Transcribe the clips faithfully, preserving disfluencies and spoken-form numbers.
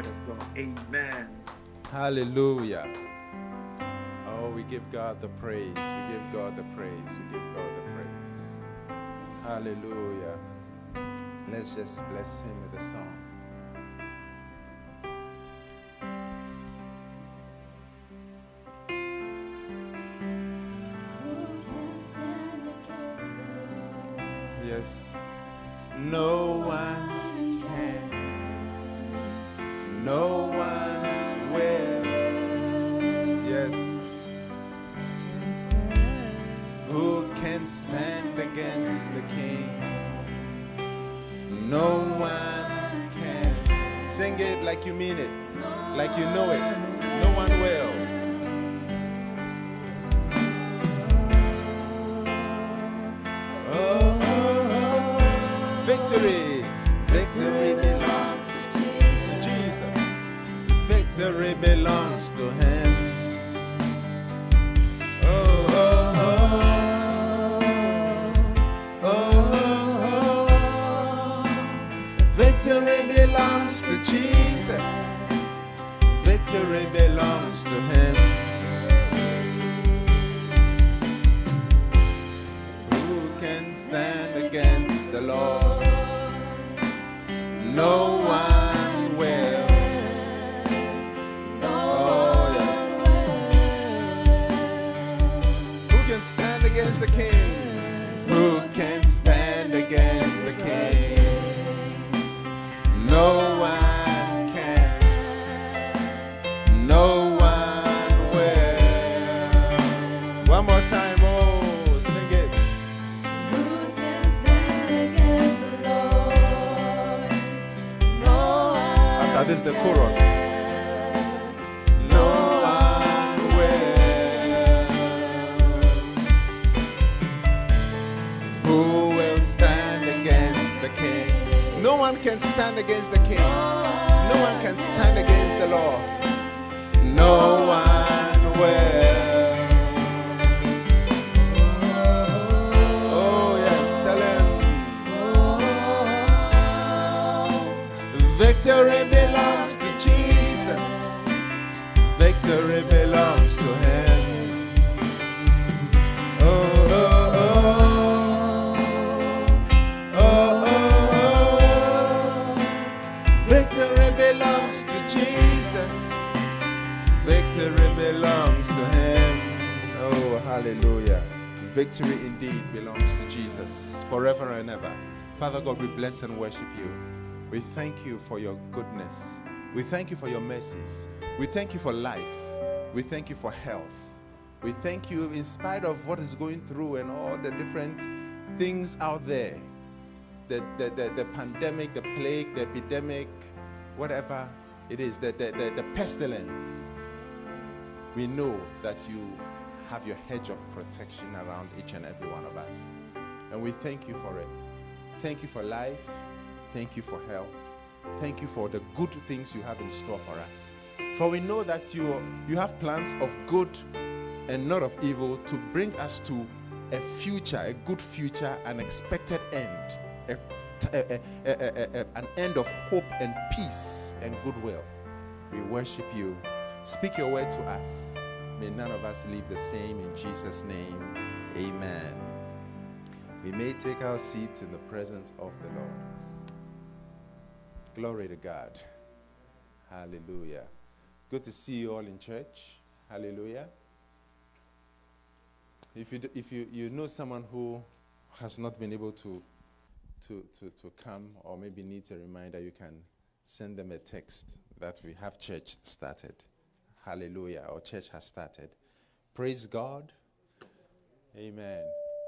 word of God. Amen. Hallelujah. Oh, we give God the praise. We give God the praise. We give God the praise. Hallelujah. Let's just bless him with a song. Yes. No one can. No one will. Yes. Who can stand against the King? No one can. Sing it like you mean it, like you know it. No one will. Victory, victory belongs to Jesus. Victory belongs to him. Oh, oh, oh. Oh, oh, oh. Victory belongs to Jesus. Victory belongs to him. Who can stand against the Lord? No one will. Oh, yes. Who can stand against the King? Who can stand against the King? No one can. No one will. One more time. This is the chorus. No one will. Who will stand against the King? No one can stand against the King. No one can stand against the Lord. No one will. Oh yes, tell him. Victory. Victory belongs to him. Oh, oh, oh. Oh, oh, oh. Victory belongs to Jesus. Victory belongs to him. Oh, hallelujah. Victory indeed belongs to Jesus forever and ever. Father God, we bless and worship you. We thank you for your goodness. We thank you for your mercies. We thank you for life. We thank you for health. We thank you in spite of what is going through and all the different things out there. The, the, the, the pandemic, the plague, the epidemic, whatever it is, the, the, the, the pestilence. We know that you have your hedge of protection around each and every one of us. And we thank you for it. Thank you for life. Thank you for health. Thank you for the good things you have in store for us. For we know that you, you have plans of good and not of evil to bring us to a future, a good future, an expected end, a, a, a, a, a, a, an end of hope and peace and goodwill. We worship you. Speak your word to us. May none of us leave the same. In Jesus' name, amen. We may take our seats in the presence of the Lord. Glory to God. Hallelujah. Good to see you all in church. Hallelujah. If you if you, you know someone who has not been able to, to, to, to come or maybe needs a reminder, you can send them a text that we have church started. Hallelujah. Our church has started. Praise God. Amen.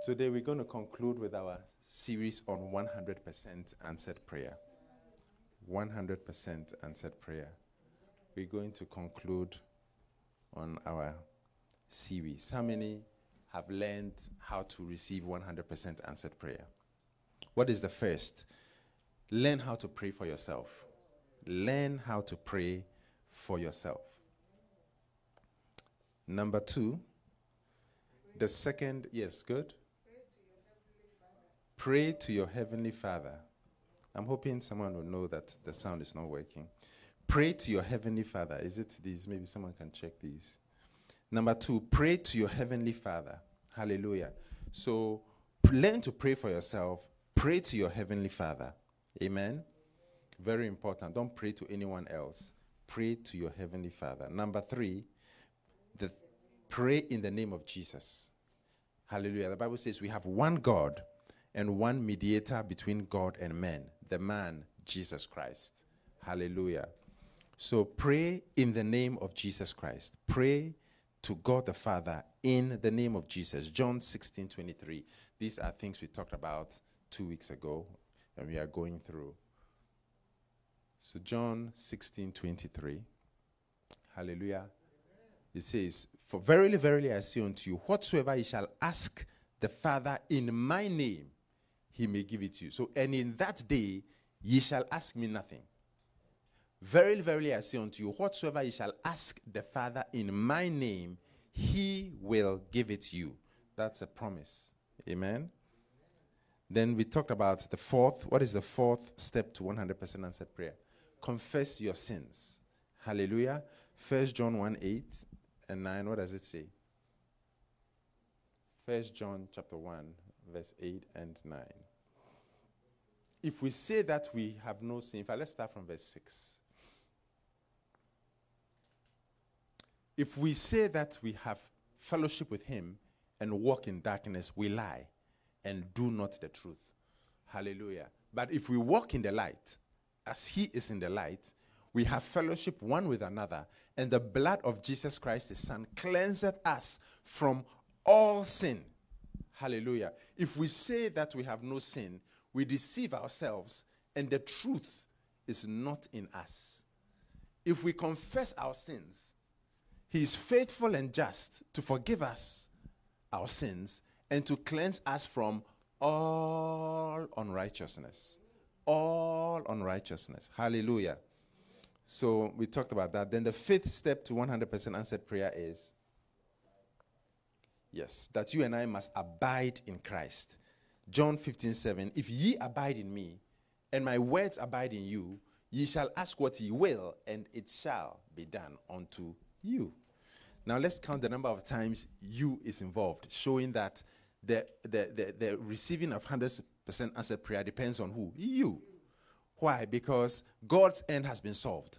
Today we're going to conclude with our series on one hundred percent answered prayer. one hundred percent answered prayer. We're going to conclude on our series. How many have learned how to receive one hundred percent answered prayer? What is the first? Learn how to pray for yourself. Learn how to pray for yourself. Number two, the second, yes, good. Pray to your Heavenly Father. I'm hoping someone will know that the sound is not working. Pray to your heavenly Father. Is it these? Maybe someone can check these. Number two, pray to your heavenly Father. Hallelujah. So learn to pray for yourself. Pray to your heavenly Father. Amen. Very important. Don't pray to anyone else. Pray to your heavenly Father. Number three, the th- pray in the name of Jesus. Hallelujah. The Bible says we have one God and one mediator between God and men, the man, Jesus Christ. Hallelujah. So pray in the name of Jesus Christ. Pray to God the Father in the name of Jesus. John sixteen twenty-three. These are things we talked about two weeks ago, and we are going through. So John sixteen twenty-three. Hallelujah. It says, "For verily, verily, I say unto you, whatsoever ye shall ask the Father in my name, he may give it to you. So, and in that day ye shall ask me nothing. Verily, verily, I say unto you, whatsoever ye shall ask the Father in my name, he will give it you." That's a promise. Amen. Then we talked about the fourth. What is the fourth step to one hundred percent answered prayer? Confess your sins. Hallelujah. First John one, eight and nine. What does it say? First John chapter one, verse eight and nine. If we say that we have no sin, in fact, let's start from verse six. If we say that we have fellowship with him and walk in darkness, we lie and do not the truth. Hallelujah. But if we walk in the light, as he is in the light, we have fellowship one with another, and the blood of Jesus Christ, his son, cleanseth us from all sin. Hallelujah. If we say that we have no sin, we deceive ourselves, and the truth is not in us. If we confess our sins, he is faithful and just to forgive us our sins and to cleanse us from all unrighteousness. All unrighteousness. Hallelujah. So we talked about that. Then the fifth step to one hundred percent answered prayer is, yes, that you and I must abide in Christ. John fifteen seven, "If ye abide in me, and my words abide in you, ye shall ask what ye will, and it shall be done unto you." Now let's count the number of times you is involved, showing that The, the, the, the receiving of one hundred percent answered prayer depends on who? You. Why? Because God's end has been solved.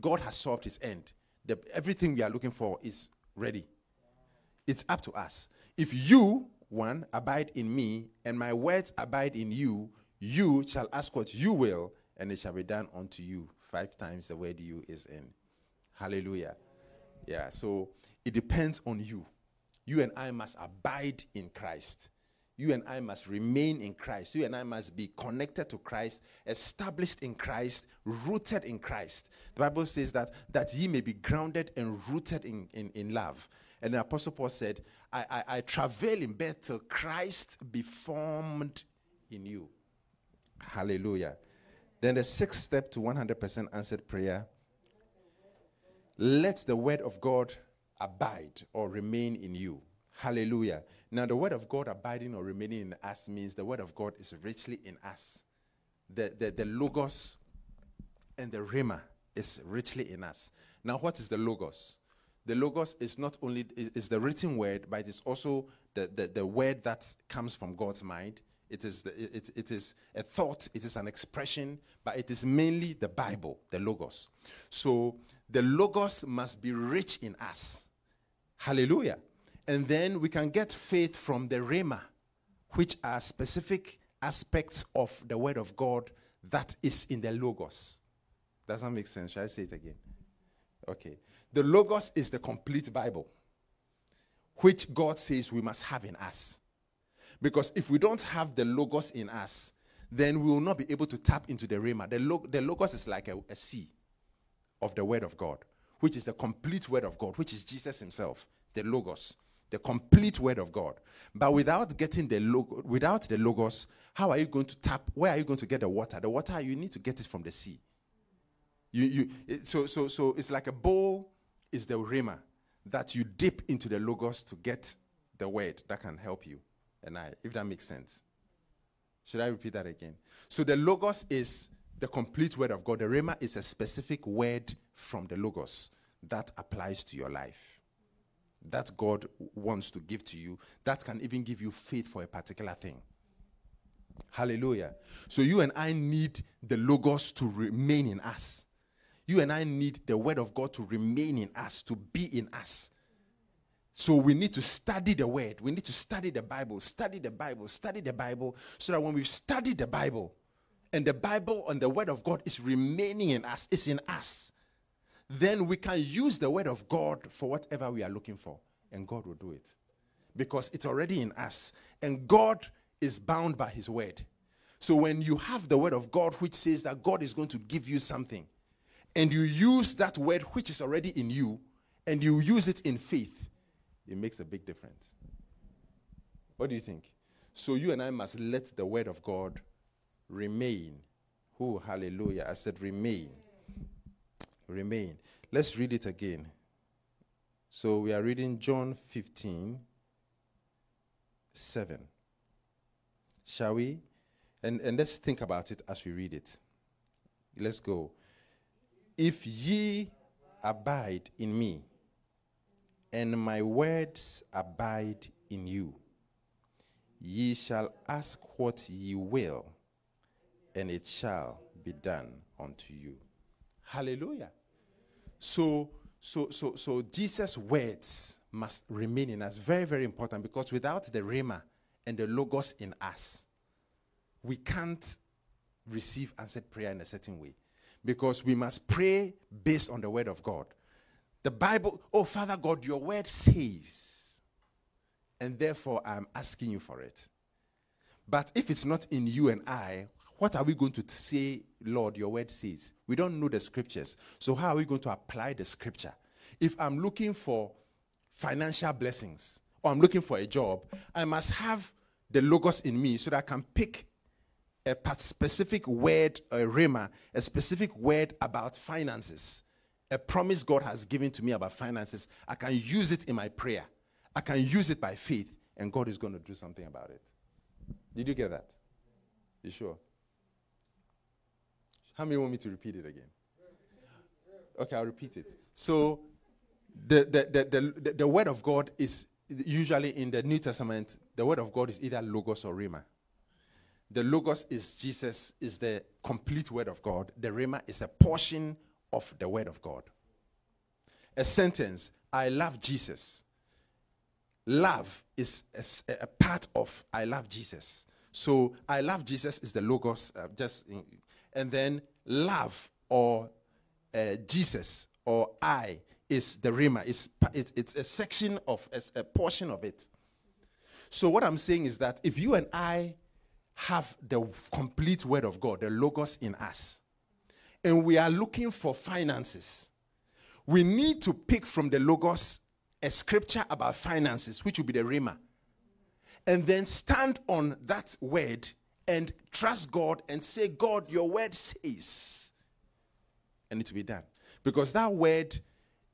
God has solved his end. The, everything we are looking for is ready. It's up to us. If you, one, abide in me, and my words abide in you, you shall ask what you will, and it shall be done unto you. Five times the word you is in. Hallelujah. Yeah, so it depends on you. You and I must abide in Christ. You and I must remain in Christ. You and I must be connected to Christ, established in Christ, rooted in Christ. The Bible says that that ye may be grounded and rooted in, in, in love. And the Apostle Paul said, I, I, I travail in bed till Christ be formed in you. Hallelujah. Then the sixth step to one hundred percent answered prayer. Let the word of God abide or remain in you. Hallelujah. Now, the word of God abiding or remaining in us means the word of God is richly in us. The, the, the Logos and the Rhema is richly in us. Now, what is the Logos? The Logos is not only is, is the written word, but it is also the, the, the word that comes from God's mind. It is the, it, it is a thought, it is an expression, but it is mainly the Bible, the Logos. So the Logos must be rich in us. Hallelujah. And then we can get faith from the Rhema, which are specific aspects of the word of God that is in the Logos. Does that make sense? Shall I say it again? Okay. The Logos is the complete Bible, which God says we must have in us. Because if we don't have the Logos in us, then we will not be able to tap into the Rhema. The, log- the Logos is like a, a sea of the word of God, which is the complete word of God, which is Jesus himself, the Logos, the complete word of God. But without getting the log- without the Logos, how are you going to tap? Where are you going to get the water? The water, you need to get it from the sea. You, you, it, so, so, so it's like a bowl is the Rhema that you dip into the Logos to get the word that can help you. And I, if that makes sense. Should I repeat that again? So the Logos is the complete word of God. The rhema is a specific word from the Logos that applies to your life, that God wants to give to you, that can even give you faith for a particular thing. Hallelujah. So you and I need the Logos to remain in us. You and I need the word of God to remain in us, to be in us. So we need to study the word. We need to study the Bible, study the Bible, study the Bible, so that when we've studied the Bible, and the Bible and the word of God is remaining in us, it's in us, then we can use the word of God for whatever we are looking for. And God will do it. Because it's already in us. And God is bound by his word. So when you have the word of God, which says that God is going to give you something, and you use that word which is already in you, and you use it in faith, it makes a big difference. What do you think? So you and I must let the word of God remain. Oh, hallelujah. I said remain. Remain. Let's read it again. So we are reading John fifteen, seven. Shall we? And, and let's think about it as we read it. Let's go. If ye abide in me, and my words abide in you, ye shall ask what ye will, and it shall be done unto you. Hallelujah. So, so, so, so Jesus' words must remain in us. Very, very important, because without the rhema and the Logos in us, we can't receive answered prayer in a certain way, because we must pray based on the word of God. The Bible, oh, Father God, your word says, and therefore I'm asking you for it. But if it's not in you and I, what are we going to t- say, Lord, your word says? We don't know the scriptures. So how are we going to apply the scripture? If I'm looking for financial blessings, or I'm looking for a job, I must have the Logos in me so that I can pick a specific word, a rhema, a specific word about finances. A promise God has given to me about finances. I can use it in my prayer. I can use it by faith, and God is going to do something about it. Did you get that? You sure? How many want me to repeat it again? Okay, I'll repeat it. So the the the the, the word of God is usually in the New Testament, the word of God is either Logos or Rhema. The Logos is Jesus, is the complete word of God. The Rhema is a portion of the word of God. A sentence, I love Jesus. Love is a, a part of I love Jesus. So I love Jesus is the Logos, uh, just in, and then love or uh, Jesus or I is the Rhema. It's, it, it's a section of, it's a portion of it. So what I'm saying is that if you and I have the complete word of God, the Logos in us, and we are looking for finances, we need to pick from the Logos a scripture about finances, which will be the Rhema, and then stand on that word and trust God and say, God, your word says, and it will be done. Because that word,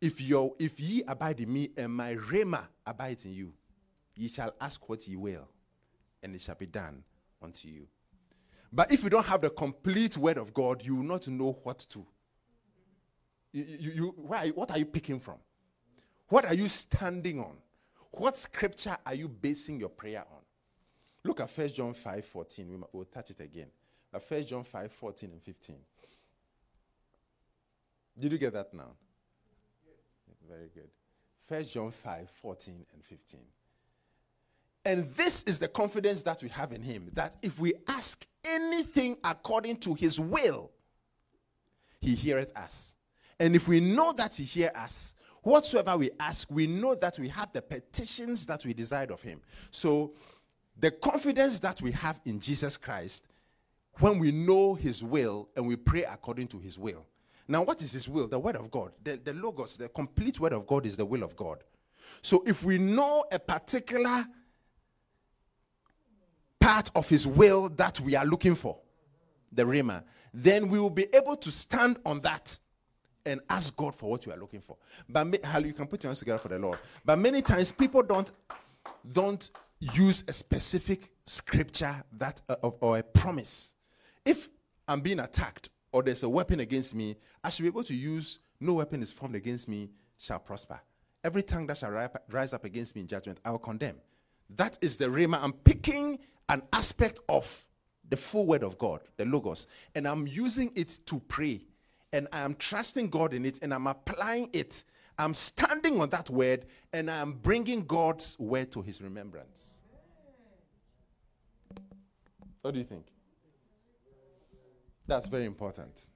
if your if ye abide in me and my rhema abides in you, ye shall ask what ye will, and it shall be done unto you. But if you don't have the complete word of God, you will not know what to. You, you, you, why, what are you picking from? What are you standing on? What scripture are you basing your prayer on? Look at First John five fourteen. We will touch it again. But First John five fourteen and fifteen. Did you get that now? Yes. Very good. First John five fourteen and fifteen. And this is the confidence that we have in him, that if we ask anything according to his will, he heareth us. And if we know that he hears us, whatsoever we ask, we know that we have the petitions that we desired of him. So the confidence that we have in Jesus Christ, when we know his will and we pray according to his will. Now, what is his will? The word of God. The, the Logos, the complete word of God is the will of God. So if we know a particular part of his will that we are looking for, the Rhema, then we will be able to stand on that and ask God for what you are looking for. But ma- you can put your hands together for the Lord. But many times people don't don't use a specific scripture that uh, or a promise. If I'm being attacked or there's a weapon against me, I should be able to use, no weapon is formed against me shall prosper. Every tongue that shall rise up against me in judgment, I will condemn. That is the rhema. I'm picking an aspect of the full word of God, the Logos, and I'm using it to pray. And I am trusting God in it, and I'm applying it. I'm standing on that word, and I'm bringing God's word to his remembrance. What do you think? That's very important.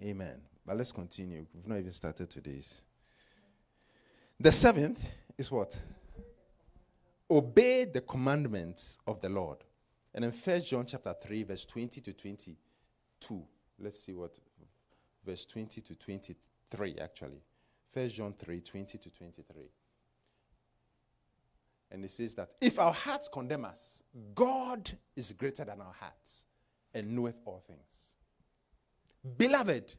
Amen. But let's continue. We've not even started today's. The seventh is what? Obey the commandments of the Lord. And in First John chapter three, verse twenty to twenty-two. Let's see what... Verse twenty to twenty-three, actually. First John three, twenty to twenty-three. And it says that if our hearts condemn us, God is greater than our hearts and knoweth all things. Beloved,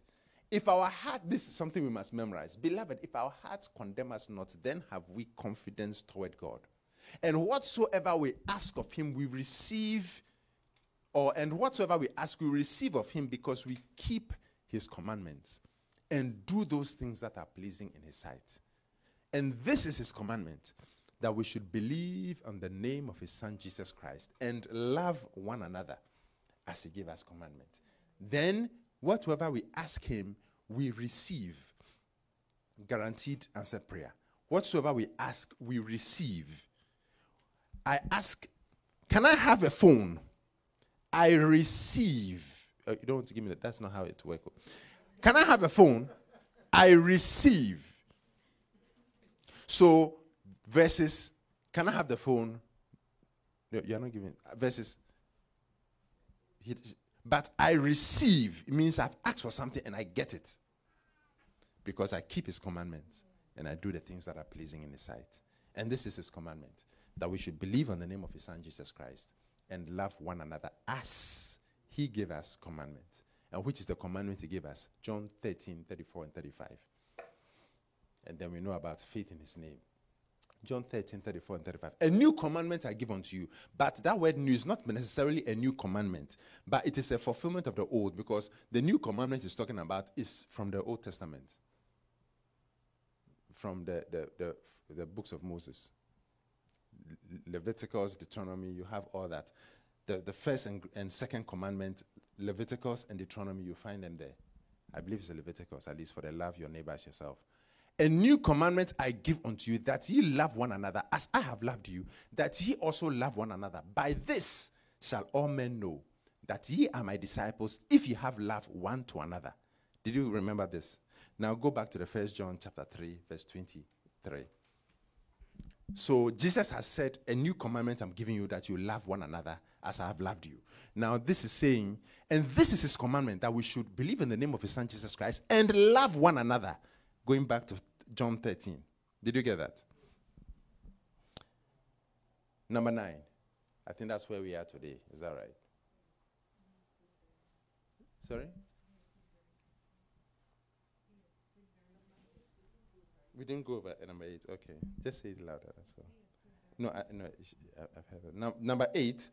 if our heart, this is something we must memorize. Beloved, if our hearts condemn us not, then have we confidence toward God. And whatsoever we ask of him, we receive, or and whatsoever we ask, we receive of him because we keep his commandments, and do those things that are pleasing in his sight. And this is his commandment, that we should believe on the name of his son Jesus Christ, and love one another as he gave us commandment. Then, whatsoever we ask him, we receive. Guaranteed answered prayer. Whatsoever we ask, we receive. I ask, can I have a phone? I receive. You don't want to give me that. That's not how it works. Can I have a phone? I receive. So, versus, can I have the phone? No, you're not giving. Versus, but I receive. It means I've asked for something and I get it. Because I keep his commandments and I do the things that are pleasing in his sight. And this is his commandment, that we should believe on the name of his son, Jesus Christ, and love one another as he gave us commandments. And which is the commandment he gave us? John thirteen, thirty-four and thirty-five. And then we know about faith in his name. John thirteen, thirty-four and thirty-five. A new commandment I give unto you. But that word new is not necessarily a new commandment, but it is a fulfillment of the old, because the new commandment he's talking about is from the Old Testament, from the, the, the, the books of Moses. Leviticus, Deuteronomy, you have all that. The, the first and, and second commandment, Leviticus and Deuteronomy, you find them there. I believe it's Leviticus, at least for the love your neighbor as yourself. A new commandment I give unto you, that ye love one another as I have loved you, that ye also love one another. By this shall all men know that ye are my disciples, if ye have love one to another. Did you remember this? Now go back to the First John chapter three, verse twenty-three. So Jesus has said, a new commandment I'm giving you, that you love one another as I have loved you. Now this is saying, and this is his commandment, that we should believe in the name of his son Jesus Christ and love one another. Going back to John thirteen. Did you get that? Number nine. I think that's where we are today. Is that right? Sorry? We didn't go over number eight. Okay. Just say it louder. That's all. No, I, no I, I've heard it. No, number eight.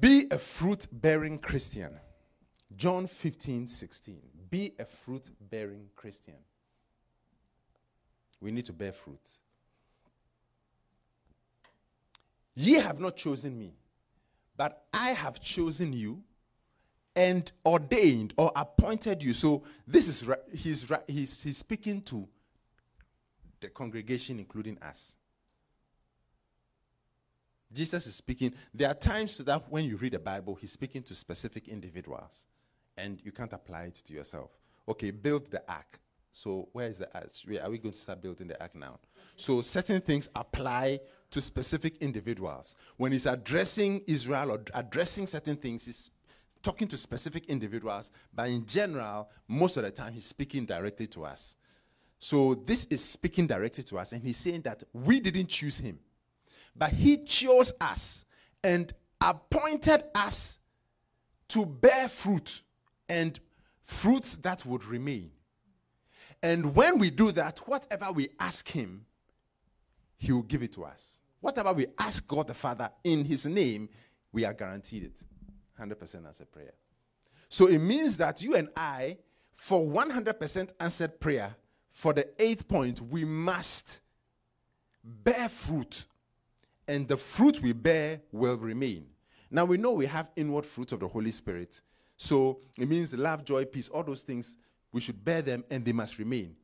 Be a fruit-bearing Christian. John fifteen, sixteen. Be a fruit-bearing Christian. We need to bear fruit. Ye have not chosen me, but I have chosen you, and ordained or appointed you. So this is ra- he's, ra- he's he's speaking to the congregation, including us. Jesus is speaking. There are times to that when you read the Bible, he's speaking to specific individuals, and you can't apply it to yourself. Okay, build the ark. So where is the ark? Are we going to start building the ark now? So certain things apply to specific individuals. When he's addressing Israel or addressing certain things, he's talking to specific individuals, but in general, most of the time, he's speaking directly to us. So this is speaking directly to us, and he's saying that we didn't choose him, but he chose us and appointed us to bear fruit, and fruits that would remain. And when we do that, whatever we ask him, he will give it to us. Whatever we ask God the Father in his name, we are guaranteed it. one hundred percent as a prayer. So it means that you and I, for one hundred percent answered prayer, for the eighth point, we must bear fruit, and the fruit we bear will remain. Now, we know we have inward fruits of the Holy Spirit. So it means love, joy, peace, all those things, we should bear them and they must remain.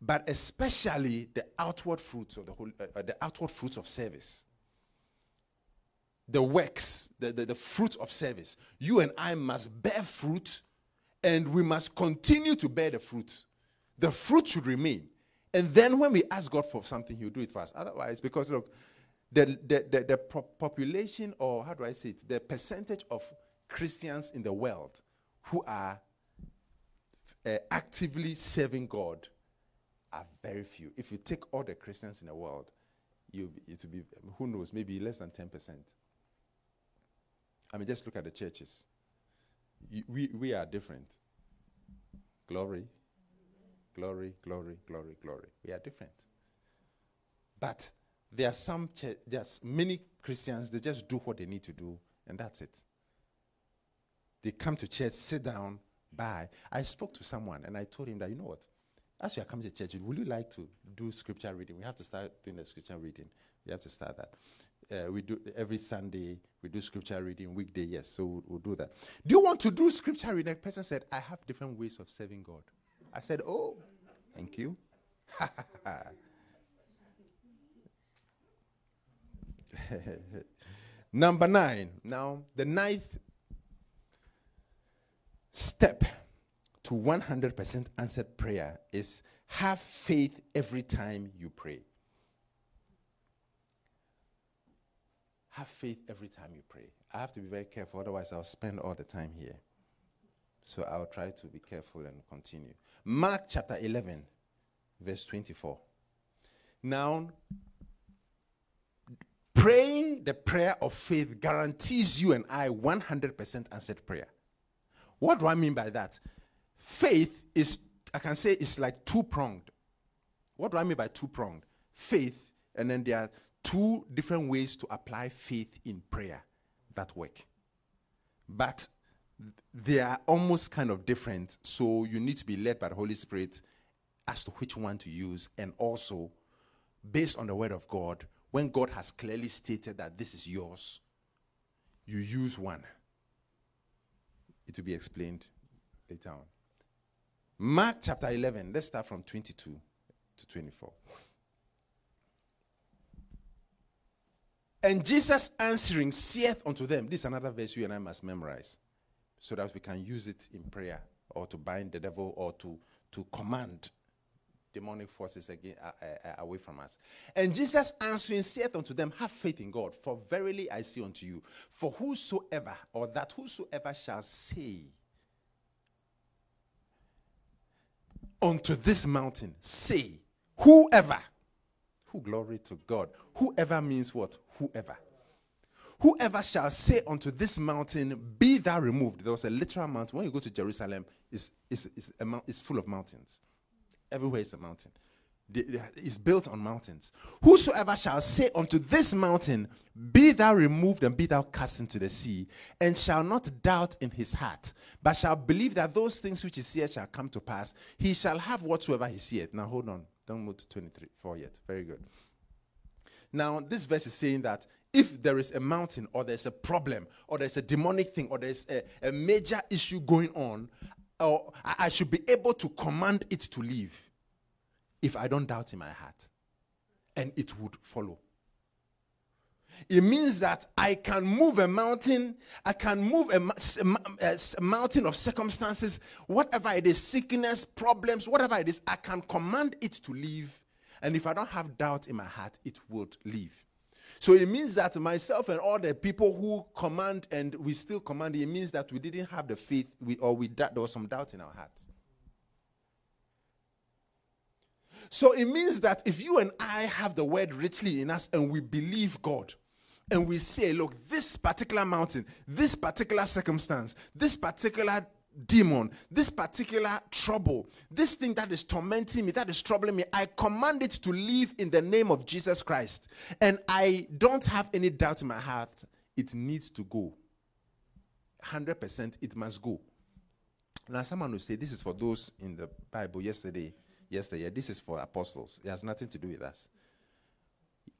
But especially the outward fruits of the whole, uh, the outward fruits of service. The works, the, the, the fruit of service. You and I must bear fruit, and we must continue to bear the fruit. The fruit should remain. And then when we ask God for something, he'll do it for us. Otherwise, because look, the, the, the, the population, or how do I say it, the percentage of Christians in the world who are uh, actively serving God are very few. If you take all the Christians in the world, you it will be, who knows, maybe less than ten percent. I mean, just look at the churches. You, we, we are different. Glory, glory, glory, glory, glory. We are different. But there are some, ch- there's many Christians, they just do what they need to do, and that's it. They come to church, sit down, bye. I spoke to someone, and I told him that, you know what? As you are coming to church, would you like to do scripture reading? We have to start doing the scripture reading. We have to start that. Uh, we do every Sunday, we do scripture reading, weekday, yes, so we'll, we'll do that. Do you want to do scripture reading? The person said, I have different ways of serving God. I said, oh, thank you. Number nine. Now, the ninth step to one hundred percent answered prayer is have faith every time you pray. Have faith every time you pray. I have to be very careful, otherwise I'll spend all the time here. So I'll try to be careful and continue. Mark chapter eleven, verse twenty-four. Now, praying the prayer of faith guarantees you and I one hundred percent answered prayer. What do I mean by that? Faith is, I can say, it's like two-pronged. What do I mean by two-pronged? Faith, and then there are two different ways to apply faith in prayer that work. But they are almost kind of different, so you need to be led by the Holy Spirit as to which one to use, and also, based on the Word of God, when God has clearly stated that this is yours, you use one. It will be explained later on. Mark chapter eleven, let's start from twenty-two to twenty-four. And Jesus answering saith unto them, this is another verse you and I must memorize, so that we can use it in prayer, or to bind the devil, or to, to command demonic forces again, uh, uh, away from us. And Jesus answering saith unto them, have faith in God, for verily I say unto you, for whosoever, or that whosoever shall say unto this mountain, say, whoever, who glory to God, whoever means what? Whoever. Whoever shall say unto this mountain, be thou removed. There was a literal mountain. When you go to Jerusalem, it's, it's, it's, a mount, it's full of mountains. Everywhere is a mountain. It's built on mountains. Whosoever shall say unto this mountain, be thou removed and be thou cast into the sea, and shall not doubt in his heart, but shall believe that those things which he seeth shall come to pass, he shall have whatsoever he seeth. Now hold on. Don't move to twenty-three, four yet. Very good. Now this verse is saying that if there is a mountain, or there's a problem, or there's a demonic thing, or there's a, a major issue going on, or I, I should be able to command it to leave, if I don't doubt in my heart, and it would follow. It means that I can move a mountain, I can move a, a, a mountain of circumstances, whatever it is, sickness, problems, whatever it is, I can command it to leave, and if I don't have doubt in my heart, it would leave. So it means that myself and all the people who command, and we still command, it means that we didn't have the faith, we, or we there was some doubt in our hearts. So it means that if you and I have the word richly in us, and we believe God, and we say, look, this particular mountain, this particular circumstance, this particular demon, this particular trouble, this thing that is tormenting me, that is troubling me, I command it to leave in the name of Jesus Christ. And I don't have any doubt in my heart. It needs to go. one hundred percent it must go. Now, someone will say, this is for those in the Bible yesterday, yesterday, this is for apostles. It has nothing to do with us.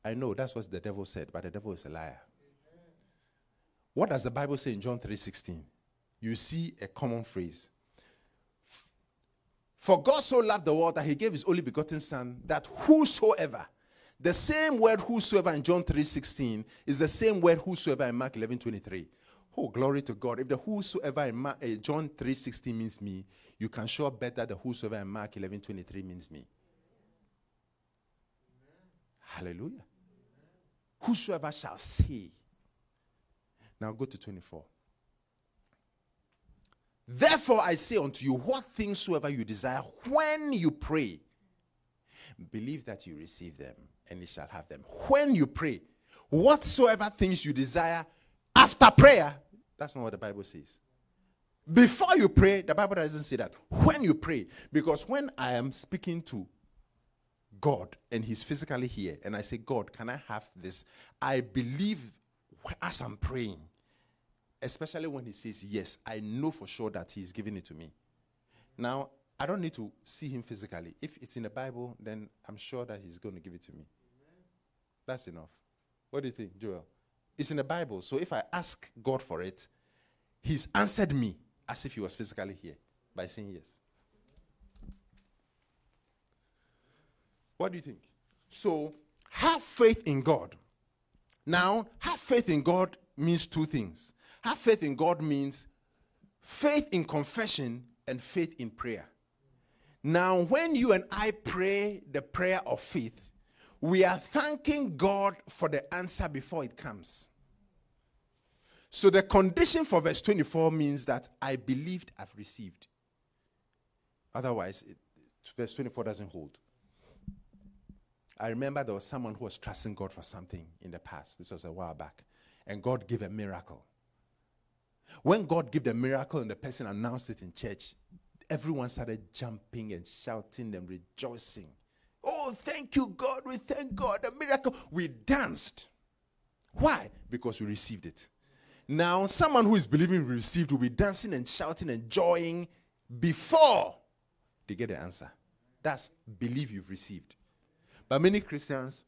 I know that's what the devil said, but the devil is a liar. What does the Bible say in John three sixteen? You see a common phrase. For God so loved the world that he gave his only begotten son, that whosoever, the same word whosoever in John three sixteen is the same word whosoever in Mark eleven twenty-three. Oh, glory to God. If the whosoever in Mark, uh, John three sixteen means me, you can sure bet that the whosoever in Mark eleven twenty-three means me. Hallelujah. Whosoever shall say. Now go to twenty-four. Therefore I say unto you, what things soever you desire when you pray, believe that you receive them, and you shall have them. When you pray, whatsoever things you desire after prayer, that's not what the Bible says. Before you pray, the Bible doesn't say that. When you pray, because when I am speaking to God, and he's physically here, and I say, God, can I have this? I believe as I'm praying, especially when he says yes, I know for sure that he's giving it to me. Now, I don't need to see him physically. If it's in the Bible, then I'm sure that he's going to give it to me. That's enough. What do you think, Joel? It's in the Bible, so if I ask God for it, he's answered me as if he was physically here by saying yes. What do you think? So, have faith in God. Now, have faith in God means two things. Have faith in God means faith in confession and faith in prayer. Now, when you and I pray the prayer of faith, we are thanking God for the answer before it comes. So the condition for verse twenty-four means that I believed, I've received. Otherwise, it, verse twenty-four doesn't hold. I remember there was someone who was trusting God for something in the past. This was a while back. And God gave a miracle. When God gave the miracle and the person announced it in church, everyone started jumping and shouting and rejoicing. Oh, thank you, God. We thank God. The miracle. We danced. Why? Because we received it. Now, someone who is believing we received will be dancing and shouting and joying before they get the answer. That's believe you've received. But many Christians,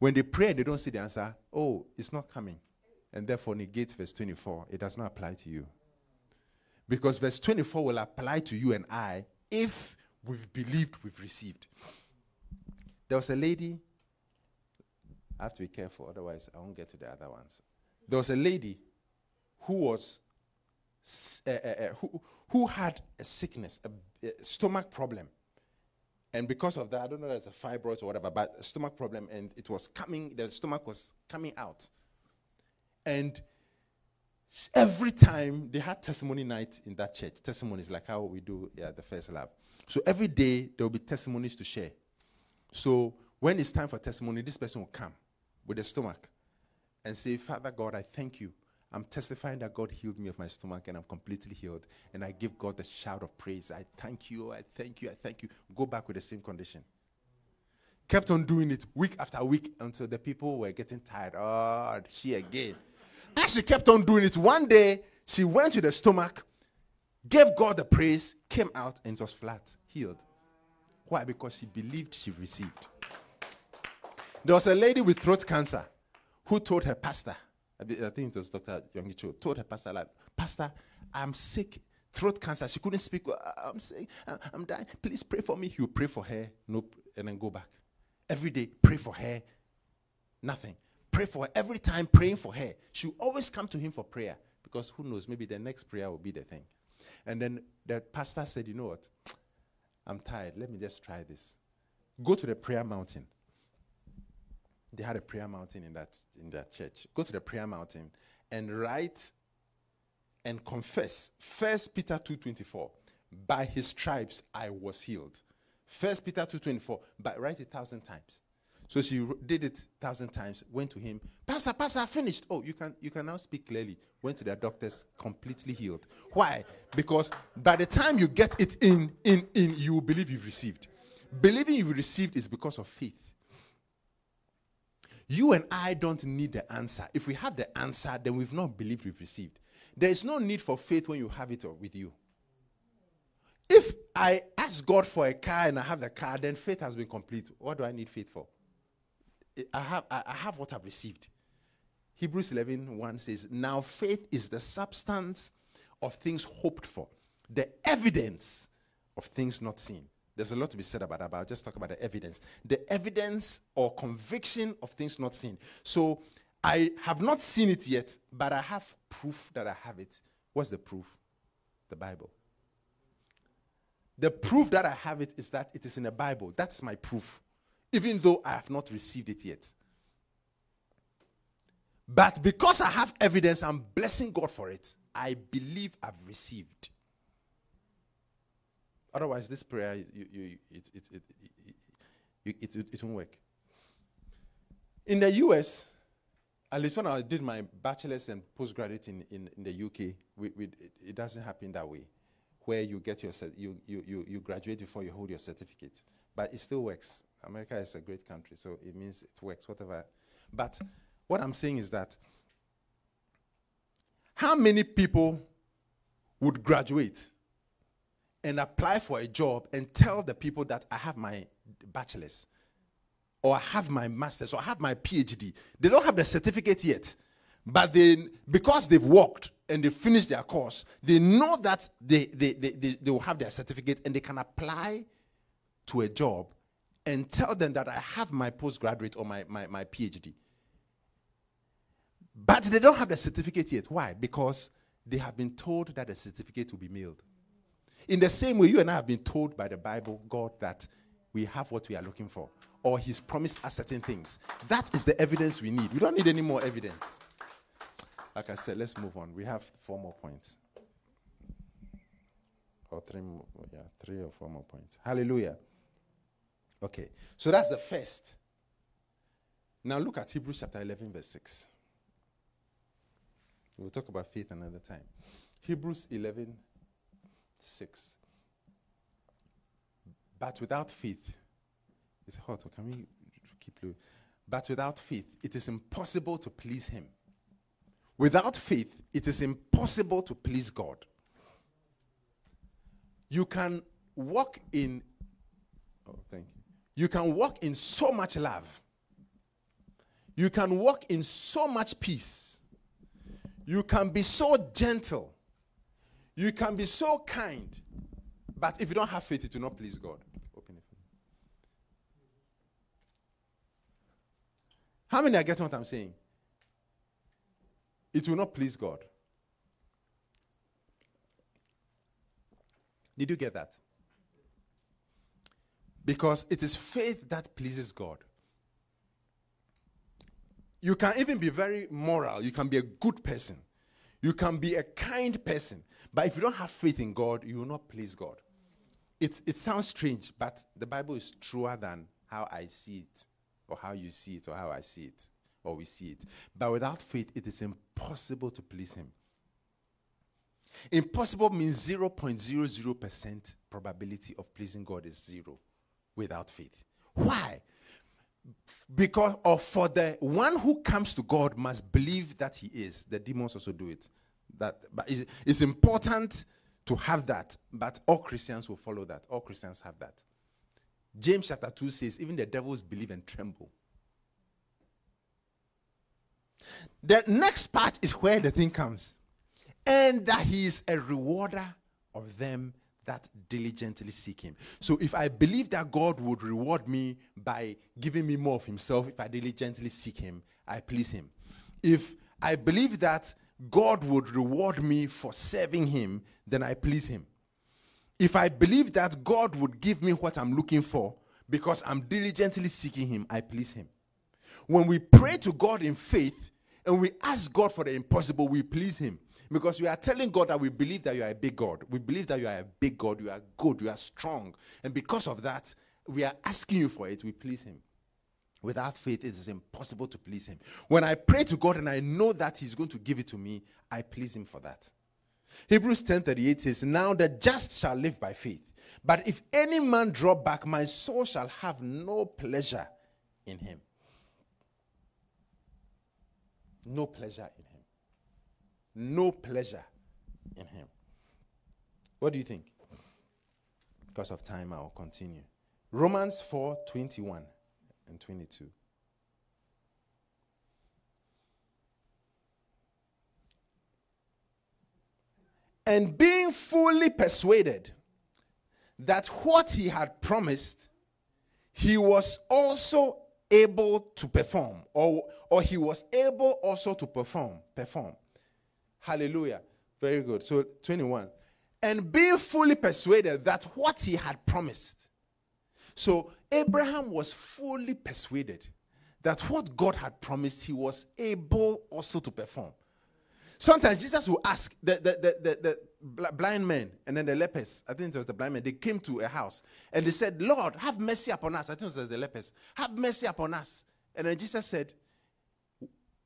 when they pray and they don't see the answer, oh, it's not coming. And therefore negate verse twenty-four. It does not apply to you. Because verse twenty-four will apply to you and I if we've believed we've received. There was a lady, I have to be careful, otherwise I won't get to the other ones. There was a lady who was, uh, uh, uh, who, who had a sickness, a, a stomach problem. And because of that, I don't know if it's a fibroid or whatever, but a stomach problem, and it was coming, the stomach was coming out. And every time, they had testimony nights in that church. Testimonies, like how we do at yeah, the First Lab. So every day, there will be testimonies to share. So when it's time for testimony, this person will come with a stomach and say, Father God, I thank you. I'm testifying that God healed me of my stomach and I'm completely healed. And I give God the shout of praise. I thank you, I thank you, I thank you. Go back with the same condition. Kept on doing it week after week until the people were getting tired. Oh, she again. As she kept on doing it, one day she went to the stomach, gave God the praise, came out and it was flat, healed. Why? Because she believed she received. There was a lady with throat cancer who told her pastor, I think it was Doctor Yonggi Cho, told her pastor, like, Pastor, I'm sick, throat cancer. She couldn't speak. I'm sick, I'm dying. Please pray for me. He would pray for her, nope, and then go back. Every day, pray for her, nothing. Pray for her. Every time praying for her. She'll always come to him for prayer because who knows, maybe the next prayer will be the thing. And then the pastor said, you know what? I'm tired. Let me just try this. Go to the prayer mountain. They had a prayer mountain in that in that church. Go to the prayer mountain and write and confess. First Peter two twenty-four. By his stripes I was healed. First Peter two twenty-four. But write it a thousand times. So she did it a thousand times, went to him. Pastor, Pastor, I finished. Oh, you can you can now speak clearly. Went to their doctors, completely healed. Why? Because by the time you get it in, in, in, you believe you've received. Believing you've received is because of faith. You and I don't need the answer. If we have the answer, then we've not believed we've received. There is no need for faith when you have it with you. If I ask God for a car and I have the car, then faith has been complete. What do I need faith for? I have, I have what I've received. Hebrews eleven one says, now faith is the substance of things hoped for, the evidence of things not seen. There's a lot to be said about that, but I'll just talk about the evidence. The evidence or conviction of things not seen. So I have not seen it yet, but I have proof that I have it. What's the proof? The Bible. The proof that I have it is that it is in the Bible. That's my proof, even though I have not received it yet. But because I have evidence, I'm blessing God for it. I believe I've received. Otherwise, this prayer, you, you, it, it, it, it, it, it, it won't work. In the U S, at least when I did my bachelor's and postgraduate in, in, in the U K, we, we, it, it doesn't happen that way, where you get your you, you, you, you graduate before you hold your certificate. But it still works. America is a great country, so it means it works, whatever. But what I'm saying is that how many people would graduate and apply for a job and tell the people that I have my bachelor's, or I have my master's, or I have my P H D? They don't have the certificate yet, but they, because they've worked and they finished their course, they know that they, they, they, they, they will have their certificate and they can apply to a job and tell them that I have my postgraduate or my, my, my P H D. But they don't have the certificate yet. Why? Because they have been told that the certificate will be mailed. In the same way, you and I have been told by the Bible, God, that we have what we are looking for, or he's promised us certain things. That is the evidence we need. We don't need any more evidence. Like I said, let's move on. We have four more points. Or three more, yeah, three or four more points. Hallelujah. Okay, so that's the first. Now look at Hebrews chapter eleven, verse six. We'll talk about faith another time. Hebrews eleven, six. But without faith, it's hot. Can we keep low? But without faith, it is impossible to please him. Without faith, it is impossible to please God. You can walk in, oh, thank you. You can walk in so much love. You can walk in so much peace. You can be so gentle. You can be so kind, but if you don't have faith, it will not please God. Open it. How many are getting what I'm saying? It will not please God. Did you get that? Because it is faith that pleases God. You can even be very moral. You can be a good person. You can be a kind person. But if you don't have faith in God, you will not please God. It, it sounds strange, but the Bible is truer than how I see it, or how you see it, or how I see it, or we see it. But without faith, it is impossible to please him. Impossible means zero point zero zero percent probability of pleasing God is zero without faith. Why? Because of for the one who comes to God must believe that he is. The demons also do it. That, but it's, it's important to have that, but all Christians will follow that. All Christians have that. James chapter two says, even the devils believe and tremble. The next part is where the thing comes. And that he is a rewarder of them that diligently seek him. So if I believe that God would reward me by giving me more of himself, if I diligently seek him, I please him. If I believe that God would reward me for serving him, then I please him. If I believe that God would give me what I'm looking for because I'm diligently seeking him, I please him. When we pray to God in faith and we ask God for the impossible, we please him. Because we are telling God that we believe that you are a big God. We believe that you are a big God. You are good. You are strong. And because of that, we are asking you for it. We please him. Without faith, it is impossible to please him. When I pray to God and I know that he's going to give it to me, I please him for that. Hebrews ten thirty-eight says, now the just shall live by faith. But if any man draw back, my soul shall have no pleasure in him. No pleasure in him. No pleasure in him. What do you think? Because of time, I'll continue. Romans four, twenty-one and twenty-two. And being fully persuaded that what he had promised, he was also able to perform, or, or he was able also to perform. Perform. Hallelujah. Very good. So twenty-one. And being fully persuaded that what he had promised. So Abraham was fully persuaded that what God had promised, he was able also to perform. Sometimes Jesus will ask the, the, the, the, the blind men and then the lepers. I think it was the blind men. They came to a house and they said, Lord, have mercy upon us. I think it was the lepers. Have mercy upon us. And then Jesus said,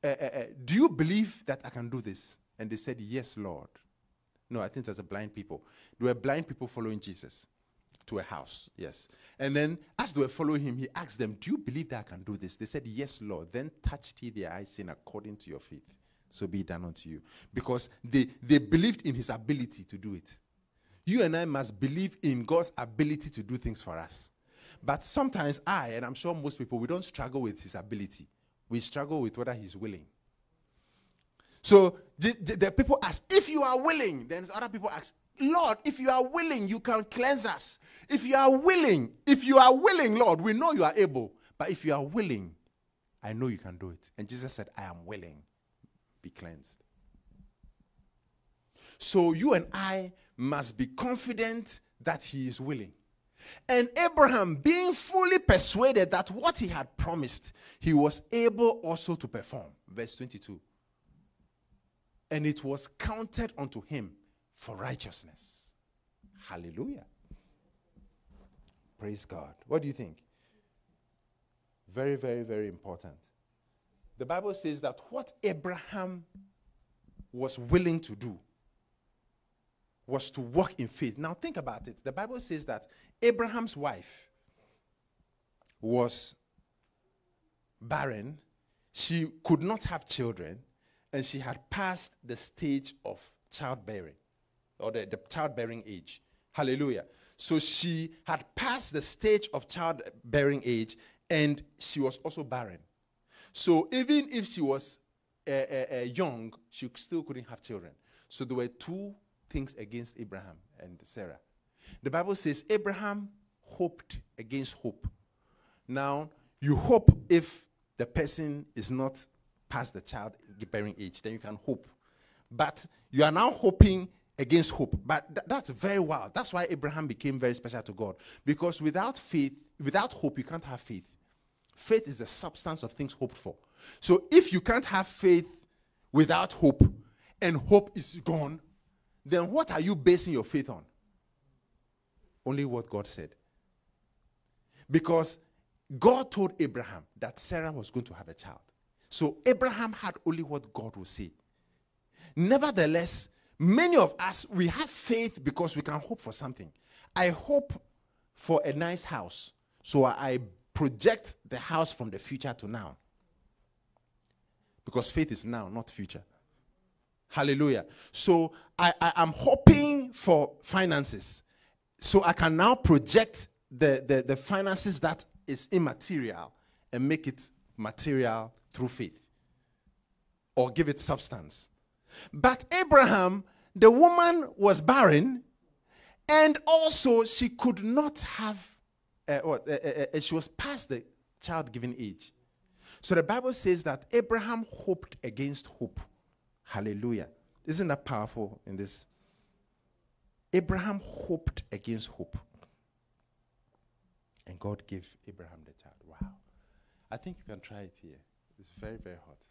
uh, uh, uh, do you believe that I can do this? And they said, yes, Lord. No, I think it was the blind people. There were blind people following Jesus to a house. Yes. And then as they were following him, he asked them, do you believe that I can do this? They said, yes, Lord. Then touched he their eyes, saying, according to your faith, so be done unto you. Because they, they believed in his ability to do it. You and I must believe in God's ability to do things for us. But sometimes I, and I'm sure most people, we don't struggle with his ability. We struggle with whether he's willing. So the, the, the people ask, if you are willing, then other people ask, Lord, if you are willing, you can cleanse us. If you are willing, if you are willing, Lord, we know you are able. But if you are willing, I know you can do it. And Jesus said, I am willing. Be cleansed. So you and I must be confident that he is willing. And Abraham, being fully persuaded that what he had promised, he was able also to perform. Verse twenty-two. And it was counted unto him for righteousness. Hallelujah. Praise God. What do you think? Very, very, very important. The Bible says that what Abraham was willing to do was to walk in faith. Now think about it. The Bible says that Abraham's wife was barren. She could not have children, and she had passed the stage of childbearing, or the, the childbearing age. Hallelujah. So she had passed the stage of childbearing age, and she was also barren. So even if she was uh, uh, uh, young, she still couldn't have children. So there were two things against Abraham and Sarah. The Bible says Abraham hoped against hope. Now, you hope if the person is not past the childbearing age, then you can hope. But you are now hoping against hope. But th- that's very wild. That's why Abraham became very special to God. Because without faith, without hope, you can't have faith. Faith is the substance of things hoped for. So if you can't have faith without hope, and hope is gone, then what are you basing your faith on? Only what God said. Because God told Abraham that Sarah was going to have a child. So Abraham had only what God will say. Nevertheless, many of us, we have faith because we can hope for something. I hope for a nice house. So I project the house from the future to now. Because faith is now, not future. Hallelujah. So I, I am hoping for finances. So I can now project the, the, the finances that is immaterial and make it material through faith. Or give it substance. But Abraham, the woman was barren, and also she could not have Uh, or, uh, uh, uh, she was past the child-giving age. So the Bible says that Abraham hoped against hope. Hallelujah. Isn't that powerful in this? Abraham hoped against hope. And God gave Abraham the child. Wow. I think you can try it here. It's very, very hot.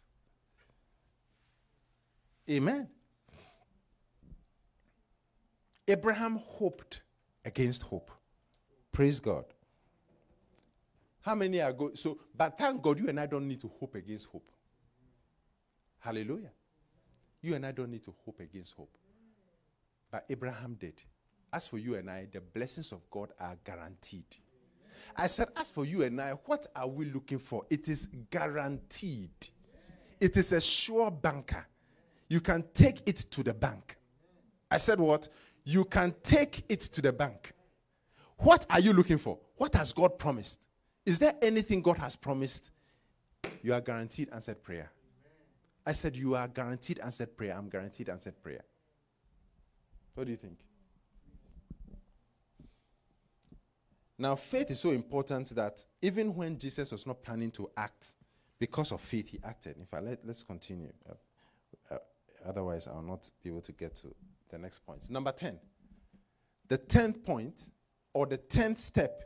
Amen. Abraham hoped against hope. Praise God. How many are going? So, but thank God you and I don't need to hope against hope. Hallelujah. You and I don't need to hope against hope. But Abraham did. As for you and I, the blessings of God are guaranteed. I said, as for you and I, what are we looking for? It is guaranteed. It is a sure banker. You can take it to the bank. I said what? You can take it to the bank. What are you looking for? What has God promised? Is there anything God has promised? You are guaranteed answered prayer. I said you are guaranteed answered prayer. I'm guaranteed answered prayer. What do you think? Now, faith is so important that even when Jesus was not planning to act, because of faith, he acted. In fact, let, let's continue. Uh, uh, otherwise, I'll not be able to get to the next point. Number ten. The tenth point, or the tenth step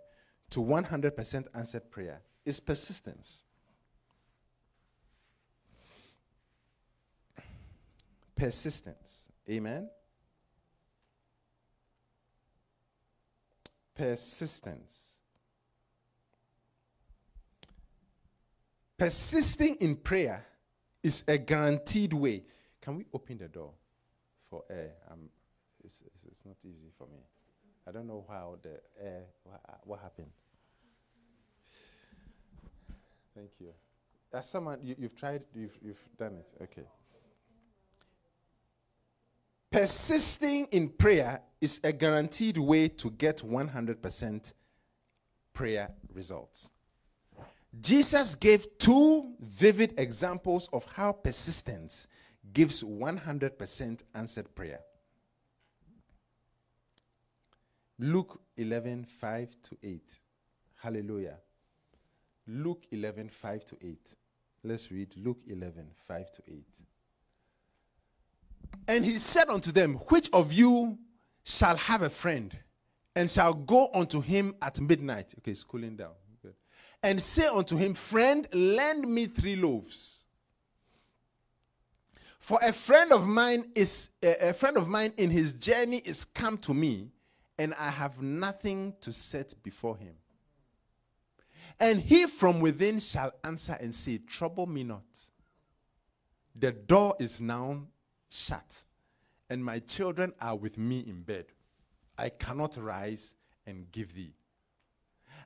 to one hundred percent answered prayer, is persistence. Persistence. Amen? Persistence. Persisting in prayer is a guaranteed way. Can we open the door for air? Um, it's, it's, it's not easy for me. I don't know how the air, wha- what happened. Thank you. As someone, you, you've tried, you've, you've done it. Okay. Persisting in prayer is a guaranteed way to get one hundred percent prayer results. Jesus gave two vivid examples of how persistence gives one hundred percent answered prayer. Luke eleven, five to eight. Hallelujah. Luke eleven, five to eight. Let's read Luke eleven, five to eight. And he said unto them, which of you shall have a friend, and shall go unto him at midnight? Okay, it's cooling down. Good. And say unto him, friend, lend me three loaves. For a friend of mine is a, a friend of mine in his journey is come to me, and I have nothing to set before him. And he from within shall answer and say, trouble me not. The door is now shut, and my children are with me in bed. I cannot rise and give thee.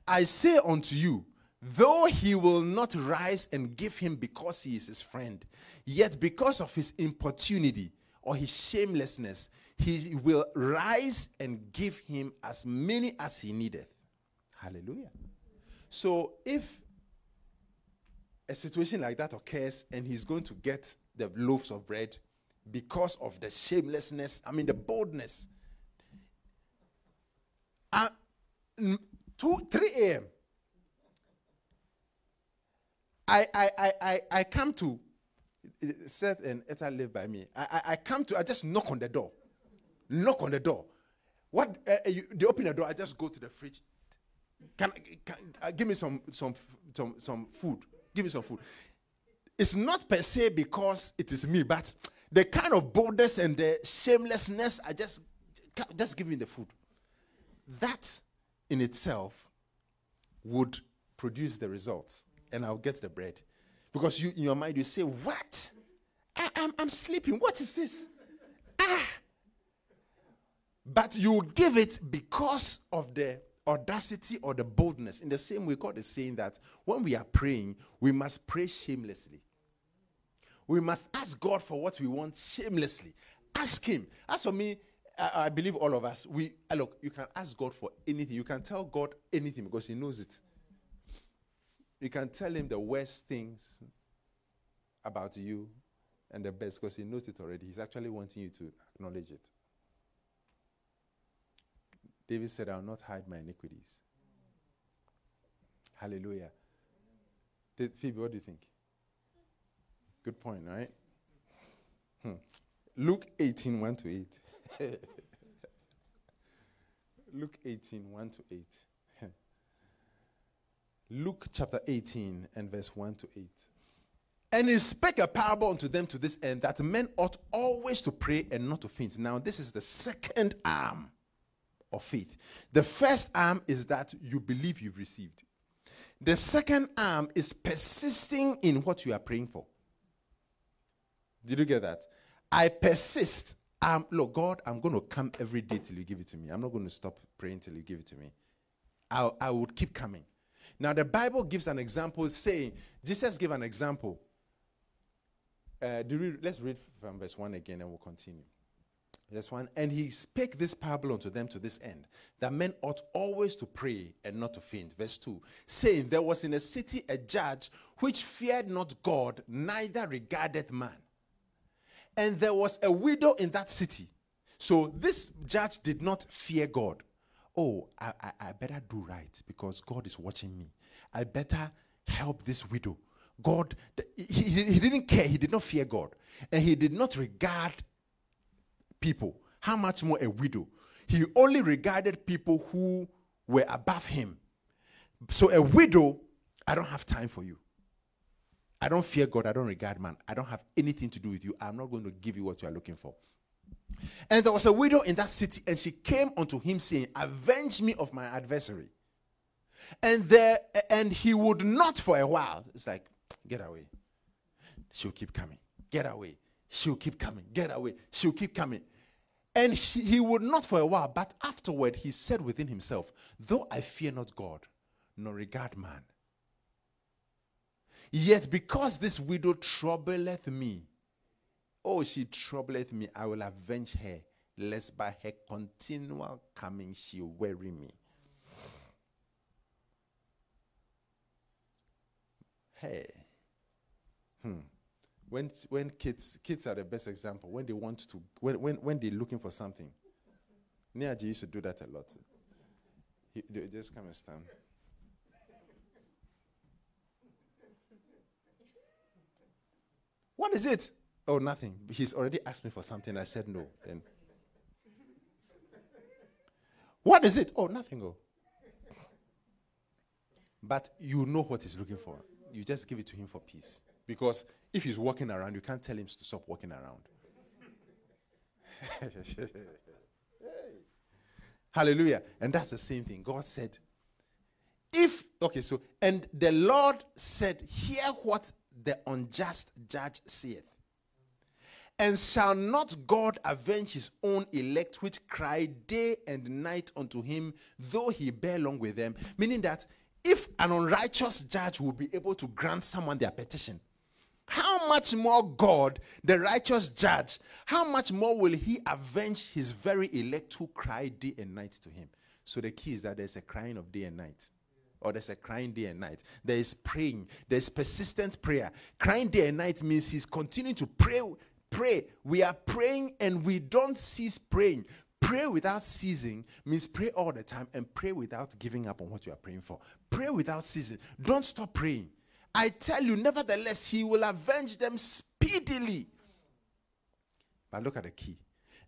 I say unto you, though he will not rise and give him because he is his friend, yet because of his importunity or his shamelessness, he will rise and give him as many as he needeth. Hallelujah. So if a situation like that occurs and he's going to get the loaves of bread, because of the shamelessness, I mean the boldness. Uh, two, three a.m. I, I, I, I, I come to, Seth and Etta live by me. I, I, I come to, I just knock on the door. Knock on the door. What? Uh, you, they open the door, I just go to the fridge. Can, can uh, give me some, some, some, some food. Give me some food. It's not per se because it is me, but the kind of boldness and the shamelessness, I just, just give me the food. That in itself would produce the results, and I'll get the bread. Because you, in your mind, you say, what? I, I'm, I'm sleeping. What is this? Ah! But you give it because of the audacity or the boldness. In the same way, God is saying that when we are praying, we must pray shamelessly. We must ask God for what we want shamelessly. Ask him. As for me, I, I believe all of us, we uh, look, you can ask God for anything. You can tell God anything because he knows it. You can tell him the worst things about you and the best because he knows it already. He's actually wanting you to acknowledge it. David said, I'll not hide my iniquities. Hallelujah. Th- Phoebe, what do you think? Good point, right? Hmm. Luke eighteen, one to eight. Luke eighteen, one to eight. Luke chapter eighteen and verse one to eight. And he spake a parable unto them to this end, that men ought always to pray and not to faint. Now this is the second arm of faith. The first arm is that you believe you've received. The second arm is persisting in what you are praying for. Did you get that? I persist. Um, look, God, I'm going to come every day till you give it to me. I'm not going to stop praying till you give it to me. I'll, I would keep coming. Now, the Bible gives an example saying, Jesus gave an example. Uh, do we, let's read from verse one again and we'll continue. This one, and he spake this parable unto them to this end, that men ought always to pray and not to faint. Verse two, saying, there was in a city a judge which feared not God, neither regardeth man. And there was a widow in that city. So this judge did not fear God. Oh, I, I, I better do right because God is watching me. I better help this widow. God, he, he didn't care. He did not fear God. And he did not regard people. How much more a widow? He only regarded people who were above him. So a widow, I don't have time for you. I don't fear God. I don't regard man. I don't have anything to do with you. I'm not going to give you what you are looking for. And there was a widow in that city, and she came unto him, saying, avenge me of my adversary. And there, and he would not for a while. It's like, get away. She'll keep coming. Get away. She'll keep coming. Get away. She'll keep coming. And she, he would not for a while, but afterward he said within himself, though I fear not God, nor regard man, yet because this widow troubleth me, oh, she troubleth me, I will avenge her, lest by her continual coming she weary me. Hey. Hmm. When when kids kids are the best example, when they want to when when, when they're looking for something. Niaji used to do that a lot. He, they just come and stand. What is it? Oh, nothing. He's already asked me for something. I said no. Then what is it? Oh, nothing. Oh. But you know what he's looking for. You just give it to him for peace. Because if he's walking around, you can't tell him to stop walking around. Hey. Hallelujah. And that's the same thing. God said, if, okay, so, and the Lord said, hear what the unjust judge saith. And shall not God avenge his own elect, which cry day and night unto him, though he bear long with them? Meaning that if an unrighteous judge will be able to grant someone their petition, how much more God, the righteous judge, how much more will he avenge his very elect who cry day and night to him? So the key is that there's a crying of day and night. Or there's a crying day and night. There is praying. There's persistent prayer. Crying day and night means he's continuing to pray. Pray. We are praying and we don't cease praying. Pray without ceasing means pray all the time and pray without giving up on what you are praying for. Pray without ceasing. Don't stop praying. I tell you, nevertheless, he will avenge them speedily. But look at the key.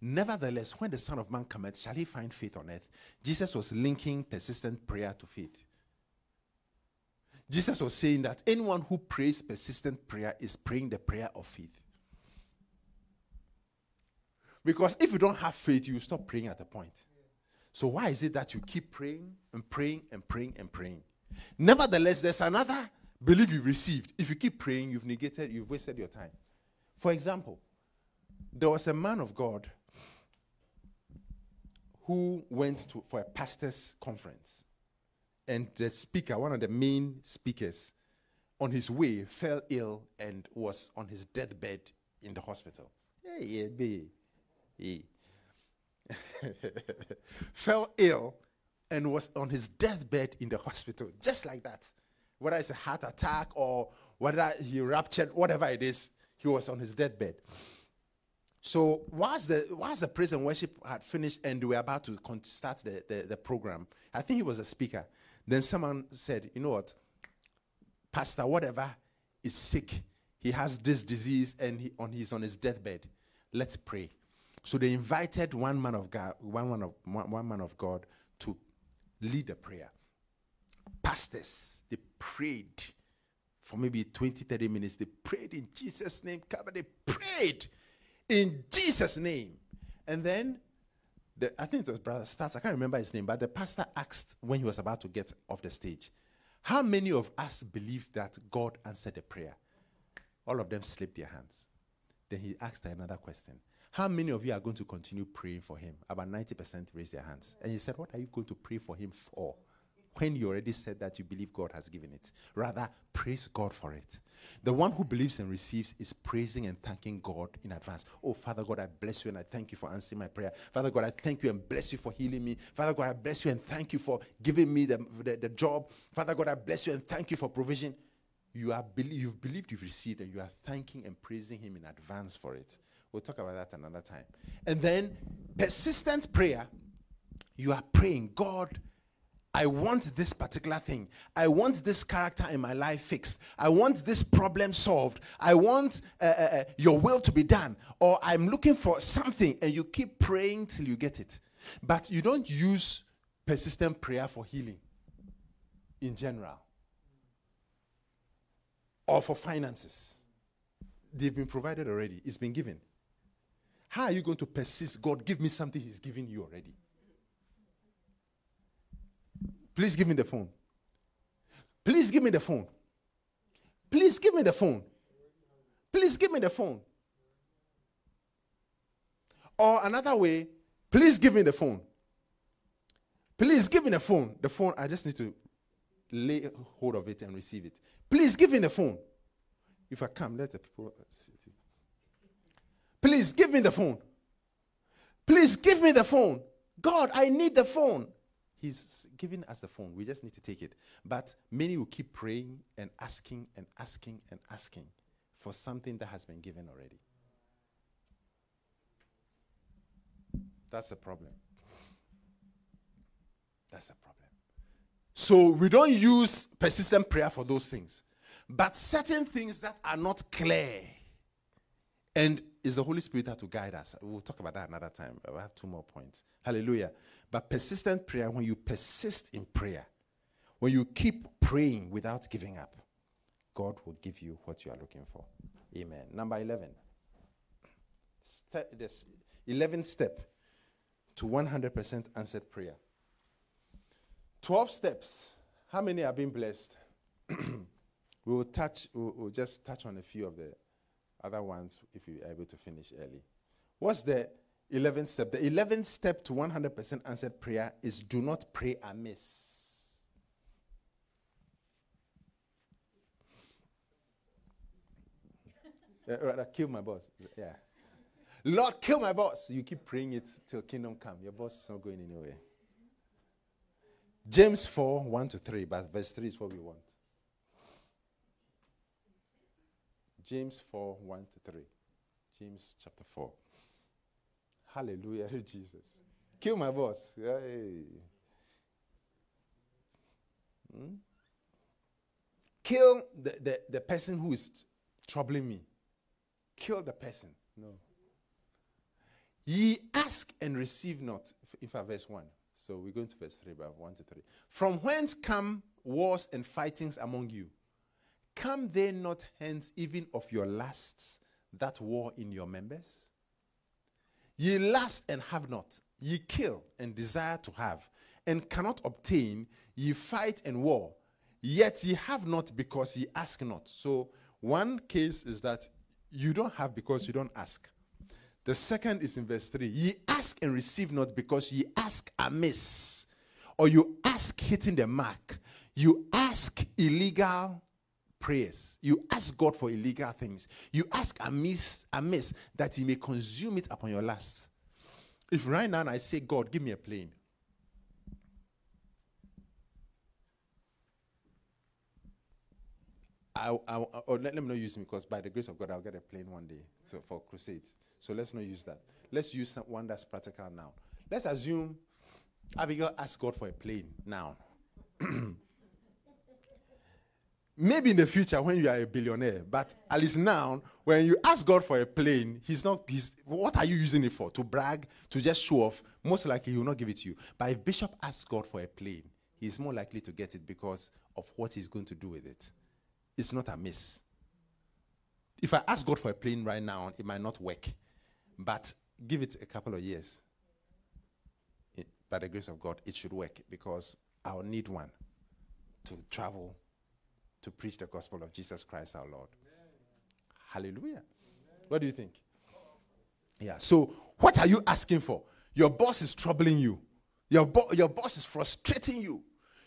Nevertheless, when the Son of Man cometh, shall he find faith on earth? Jesus was linking persistent prayer to faith. Jesus was saying that anyone who prays persistent prayer is praying the prayer of faith. Because if you don't have faith, you stop praying at a point. So why is it that you keep praying and praying and praying and praying? Nevertheless, there's another belief you received. If you keep praying, you've negated, you've wasted your time. For example, there was a man of God who went to for a pastor's conference. And the speaker, one of the main speakers, on his way fell ill and was on his deathbed in the hospital. Hey, yeah, babe. He fell ill and was on his deathbed in the hospital, just like that. Whether it's a heart attack or whether he ruptured, whatever it is, he was on his deathbed. So whilst the, whilst the praise and worship had finished and we were about to con- start the, the, the program, I think he was a speaker, then someone said, you know what, pastor whatever is sick, he has this disease and he on he's on his deathbed, let's pray. So they invited one man of God, one man of one, one man of God, to lead a prayer. Pastors, they prayed for maybe twenty, thirty minutes. They prayed in Jesus' name. They prayed in Jesus' name. And then, the, I think it was Brother Stats. I can't remember his name, but the pastor asked when he was about to get off the stage, how many of us believe that God answered the prayer? All of them slipped their hands. Then he asked another question. How many of you are going to continue praying for him? About ninety percent raised their hands. And he said, what are you going to pray for him for? when you already said that you believe God has given it. Rather, praise God for it. The one who believes and receives is praising and thanking God in advance. Oh, Father God, I bless you and I thank you for answering my prayer. Father God, I thank you and bless you for healing me. Father God, I bless you and thank you for giving me the, the, the job. Father God, I bless you and thank you for provision. You are be- you've believed, you've received, and you are thanking and praising him in advance for it. We'll talk about that another time. And then persistent prayer. You are praying, God, I want this particular thing. I want this character in my life fixed. I want this problem solved. I want uh, uh, your will to be done. Or I'm looking for something, and you keep praying till you get it. But you don't use persistent prayer for healing in general or for finances. They've been provided already. It's been given. How are you going to persist? God, give me something he's given you already. Please give me the phone. Please give me the phone. Please give me the phone. Please give me the phone. Or another way, please give me the phone. Please give me the phone. The phone, I just need to lay hold of it and receive it. Please give me the phone. If I come, let the people see it. Please give me the phone. Please give me the phone. God, I need the phone. He's giving us the phone. We just need to take it. But many will keep praying and asking and asking and asking for something that has been given already. That's the problem. That's the problem. So we don't use persistent prayer for those things. But certain things that are not clear, and it's the Holy Spirit that will guide us. We'll talk about that another time. I have two more points. Hallelujah. But persistent prayer, when you persist in prayer, when you keep praying without giving up, God will give you what you are looking for. Amen. Number eleven. Step, this eleventh step to one hundred percent answered prayer. twelve steps. How many are being blessed? We will touch, we'll, we'll just touch on a few of the other ones if you're able to finish early. What's the eleventh step? The eleventh step to one hundred percent answered prayer is do not pray amiss. uh, rather, kill my boss. Yeah. Lord, kill my boss. You keep praying it till kingdom come. Your boss is not going anywhere. James four, one to three, but verse three is what we want. James four, one to three. James chapter four. Hallelujah, Jesus. Kill my boss. Hey. Hmm? Kill the, the, the person who is t- troubling me. Kill the person. No. Ye ask and receive not. In fact, verse one. So we're going to verse three, but one to three. From whence come wars and fightings among you? Come they not hence even of your lusts that war in your members? Ye lust and have not, ye kill and desire to have, and cannot obtain, ye fight and war, yet ye have not because ye ask not. So one case is that you don't have because you don't ask. The second is in verse three. Ye ask and receive not because ye ask amiss, or you ask hitting the mark. You ask illegal prayers. You ask God for illegal things. You ask amiss, amiss that he may consume it upon your lusts. If right now I say, God, give me a plane. I, I, or let, let me not use him because by the grace of God, I'll get a plane one day so for crusades. So let's not use that. Let's use some, one that's practical now. Let's assume Abigail asked God for a plane now. Maybe in the future when you are a billionaire, but at least now, when you ask God for a plane, he's not, he's, what are you using it for? To brag, to just show off? Most likely he will not give it to you. But if Bishop asks God for a plane, he's more likely to get it because of what he's going to do with it. It's not amiss. If I ask God for a plane right now, it might not work. But give it a couple of years. It, by the grace of God, it should work because I'll need one to travel to preach the gospel of Jesus Christ our Lord. Amen. Hallelujah. Amen. What do you think? Yeah, so what are you asking for? Your boss is troubling you. Your, bo- your boss is frustrating you.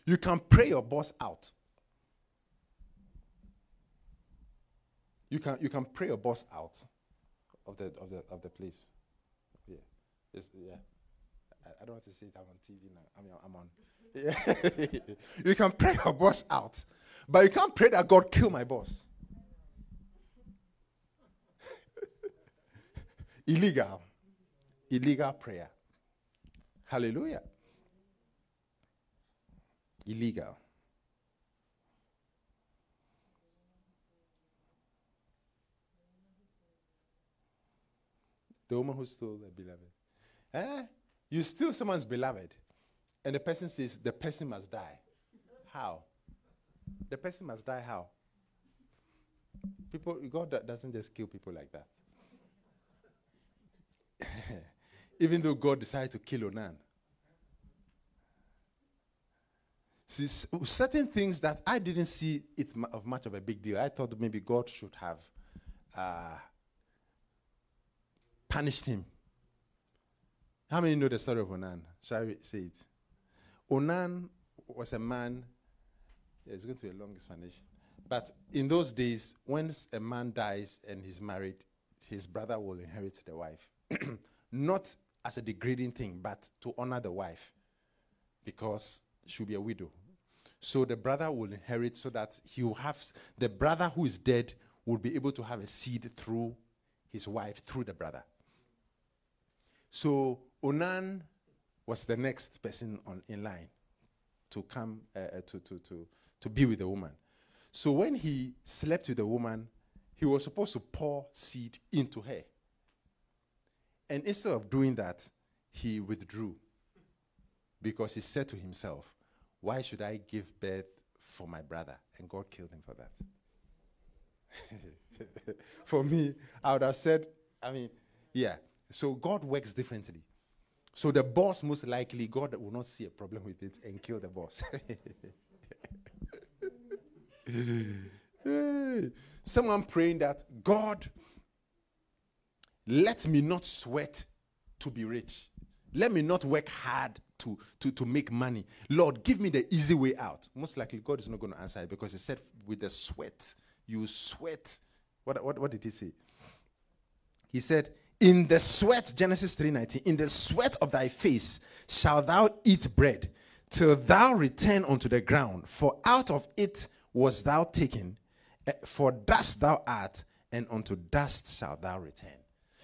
You can pray your boss out. You can you can pray your boss out of the of the of the place. Yeah, it's, yeah. I, I don't want to say it. I'm on T V now. I mean, I'm on. Yeah. You can pray your boss out, but you can't pray that God kill my boss. Illegal, illegal prayer. Hallelujah. Illegal. The woman who stole the beloved. Eh? You steal someone's beloved, and the person says, the person must die. How? The person must die how? People, God doesn't just kill people like that. Even though God decided to kill Onan. See, certain things that I didn't see it m- of much of a big deal. I thought maybe God should have... Uh, punished him. How many know the story of Onan? Shall we say it? Onan was a man, it's going to be a long explanation, but in those days, when a man dies and he's married, his brother will inherit the wife. Not as a degrading thing, but to honor the wife, because she'll be a widow. So the brother will inherit so that he will have, the brother who is dead will be able to have a seed through his wife, through the brother. So Onan was the next person on, in line to come uh, to, to, to, to be with the woman. So when he slept with the woman, he was supposed to pour seed into her. And instead of doing that, he withdrew because he said to himself, why should I give birth for my brother? And God killed him for that. For me, I would have said, I mean, yeah. So God works differently. So the boss, most likely, God will not see a problem with it and kill the boss. Someone praying that, God, let me not sweat to be rich. Let me not work hard to, to, to make money. Lord, give me the easy way out. Most likely, God is not going to answer it because he said with the sweat, you sweat. What, what, what did he say? He said, in the sweat, Genesis three nineteen, in the sweat of thy face shalt thou eat bread, till thou return unto the ground. For out of it was thou taken, for dust thou art, and unto dust shalt thou return.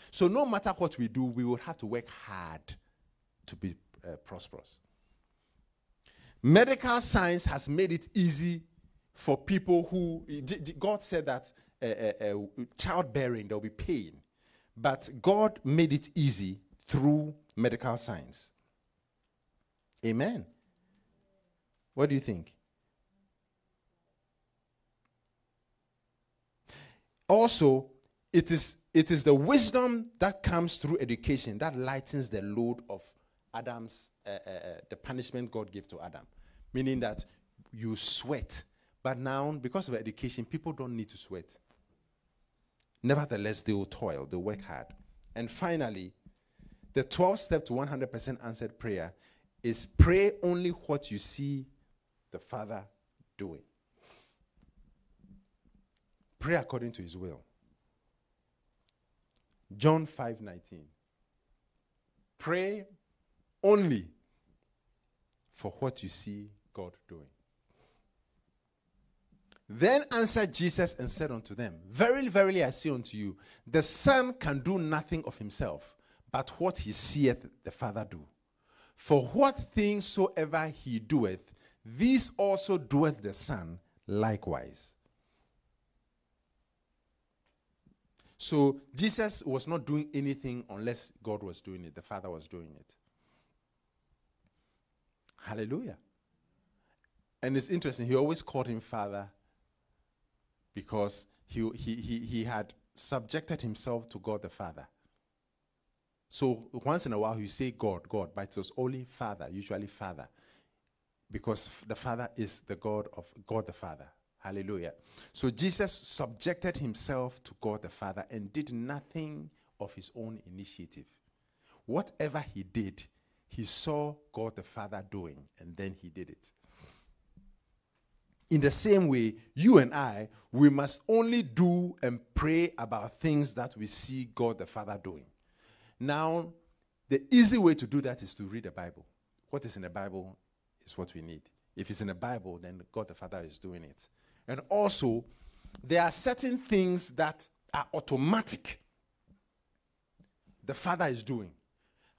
So no matter what we do, we will have to work hard to be uh, prosperous. Medical science has made it easy for people who, God said that uh, uh, uh, childbearing, there will be pain. But God made it easy through medical science. Amen. What do you think? Also, it is, it is the wisdom that comes through education that lightens the load of Adam's, uh, uh, uh, the punishment God gave to Adam. Meaning that you sweat. But now, because of education, people don't need to sweat. Nevertheless, they will toil, they work hard. And finally, the twelve step to one hundred percent answered prayer is pray only what you see the Father doing. Pray according to his will. John five nineteen. Pray only for what you see God doing. Then answered Jesus and said unto them, verily, verily, I say unto you, the Son can do nothing of himself, but what he seeth the Father do. For what things soever he doeth, these also doeth the Son likewise. So Jesus was not doing anything unless God was doing it, the Father was doing it. Hallelujah. And it's interesting, he always called him Father, because he, he, he, he had subjected himself to God the Father. So once in a while, you say God, God, but it was only Father, usually Father, because f- the Father is the God of God the Father. Hallelujah. So Jesus subjected himself to God the Father and did nothing of his own initiative. Whatever he did, he saw God the Father doing, and then he did it. In the same way, you and I, we must only do and pray about things that we see God the Father doing. Now, the easy way to do that is to read the Bible. What is in the Bible is what we need. If it's in the Bible, then God the Father is doing it. And also, there are certain things that are automatic the Father is doing.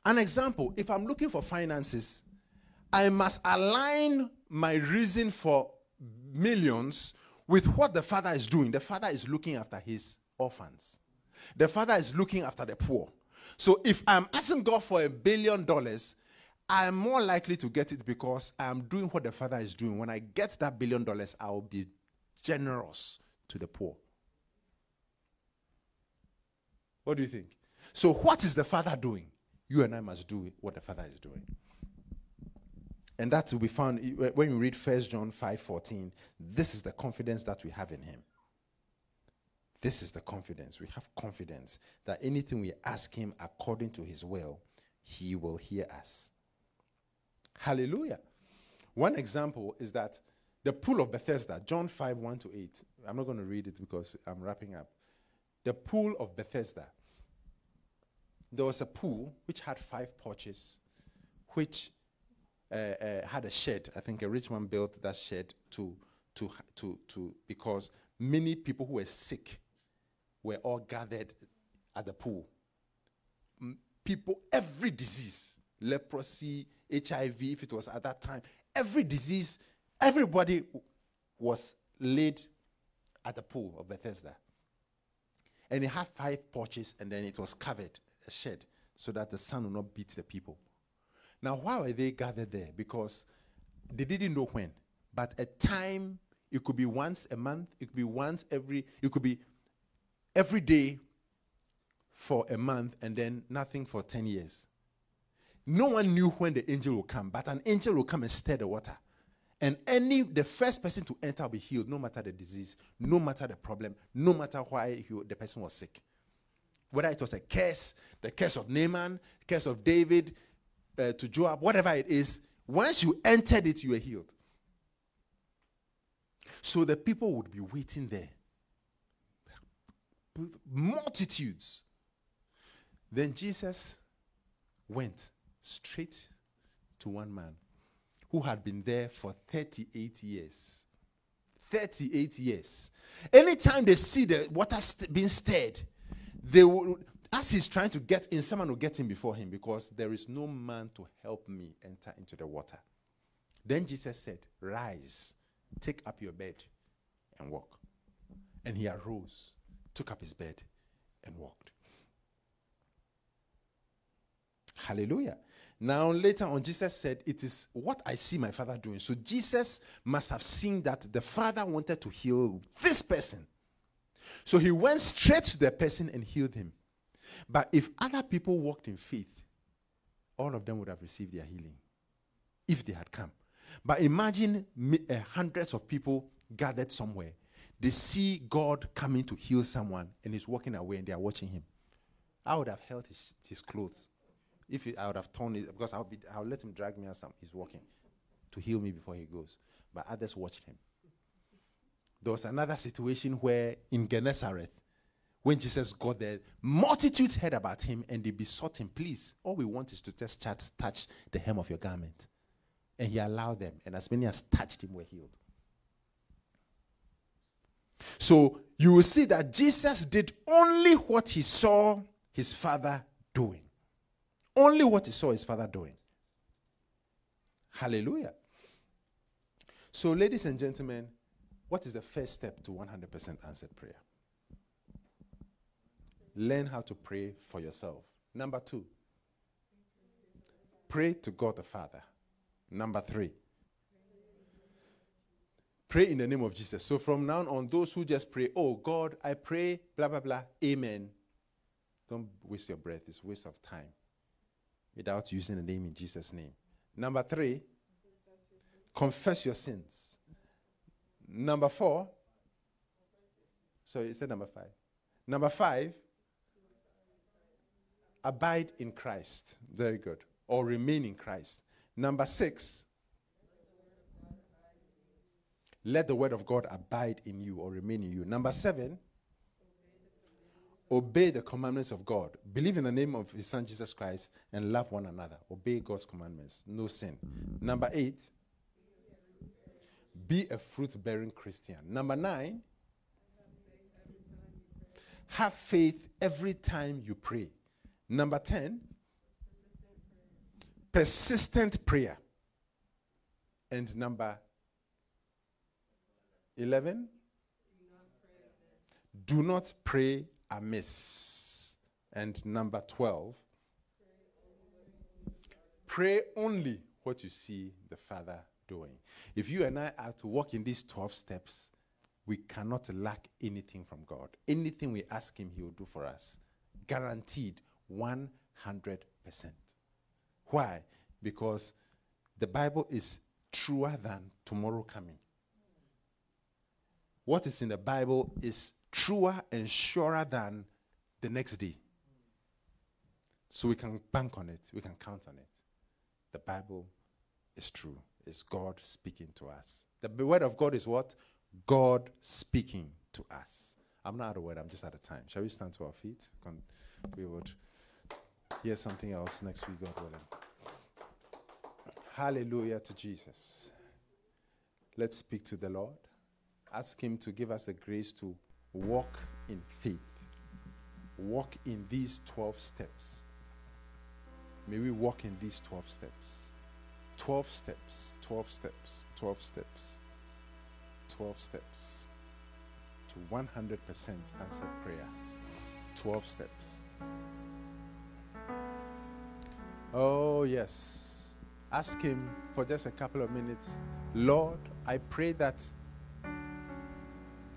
An example, if I'm looking for finances, I must align my reason for millions with what the Father is doing. The Father is looking after his orphans. The Father is looking after the poor. So if I'm asking God for a billion dollars, I'm more likely to get it because I'm doing what the Father is doing. When I get that billion dollars, I'll be generous to the poor. What do you think? So what is the Father doing? You and I must do what the Father is doing. And that will be found when you read First John five fourteen. This is the confidence that we have in him. This is the confidence. We have confidence that anything we ask him according to his will, he will hear us. Hallelujah. One example is that the pool of Bethesda, John five, one to eight. I'm not going to read it because I'm wrapping up. The pool of Bethesda. There was a pool which had five porches, which Uh, uh, had a shed. I think a rich man built that shed to, to, to, to, because many people who were sick were all gathered at the pool. M- people, every disease, leprosy, H I V, if it was at that time, every disease, everybody w- was laid at the pool of Bethesda. And it had five porches, and then it was covered, a shed, so that the sun would not beat the people. Now, why were they gathered there? Because they didn't know when. But a time, it could be once a month, it could be once every, it could be every day for a month and then nothing for ten years. No one knew when the angel will come, but an angel will come and stir the water. And any the first person to enter will be healed, no matter the disease, no matter the problem, no matter why he, the person was sick. Whether it was a curse, the curse of Naaman, the curse of David, Uh, to Joab, whatever it is, once you entered it, you were healed. So the people would be waiting there. Multitudes. Then Jesus went straight to one man who had been there for thirty-eight years. thirty-eight years. Anytime they see the water st- being stirred, they will... As he's trying to get in, someone will get in before him because there is no man to help me enter into the water. Then Jesus said, "Rise, take up your bed and walk." And he arose, took up his bed and walked. Hallelujah. Now later on, Jesus said, "It is what I see my Father doing." So Jesus must have seen that the Father wanted to heal this person. So he went straight to the person and healed him. But if other people walked in faith, all of them would have received their healing if they had come. But imagine mi- uh, hundreds of people gathered somewhere. They see God coming to heal someone and he's walking away and they are watching him. I would have held his, his clothes. If it, I would have torn it because I'll, be, I'll let him drag me as he's walking to heal me before he goes. But others watched him. There was another situation where in Gennesaret, when Jesus got there, multitudes heard about him and they besought him, "Please, all we want is to just touch the hem of your garment." And he allowed them, and as many as touched him were healed. So you will see that Jesus did only what he saw his Father doing. Only what he saw his Father doing. Hallelujah. So ladies and gentlemen, what is the first step to one hundred percent answered prayer? Learn how to pray for yourself. Number two, pray to God the Father. Number three, pray in the name of Jesus. So from now on, those who just pray, "Oh God, I pray, blah, blah, blah, amen." Don't waste your breath. It's a waste of time without using the name in Jesus' name. Number three, confess your sins. Number four, sorry, you said number five. Number five, abide in Christ. Very good. Or remain in Christ. Number six, Let the word of God abide in you or remain in you. Number seven, obey the commandments of God. Believe in the name of his son Jesus Christ and love one another. Obey God's commandments. No sin. Number eight, be a fruit-bearing Christian. Number nine, have faith every time you pray. Number ten, persistent prayer. And number eleven, do not pray amiss. And number twelve, pray only what you see the Father doing. If you and I are to walk in these twelve steps, we cannot lack anything from God. Anything we ask him, he will do for us. Guaranteed one hundred percent. Why? Because the Bible is truer than tomorrow coming. What is in the Bible is truer and surer than the next day. So we can bank on it. We can count on it. The Bible is true. It's God speaking to us. The word of God is what? God speaking to us. I'm not out of word. I'm just out of time. Shall we stand to our feet? Con- we would hear something else next week, God willing. Hallelujah to Jesus. Let's speak to the Lord. Ask him to give us the grace to walk in faith. Walk in these twelve steps. May we walk in these twelve steps. twelve steps, twelve steps, twelve steps. twelve steps to one hundred percent answered prayer. twelve steps. Oh, yes. Ask him for just a couple of minutes. Lord, I pray that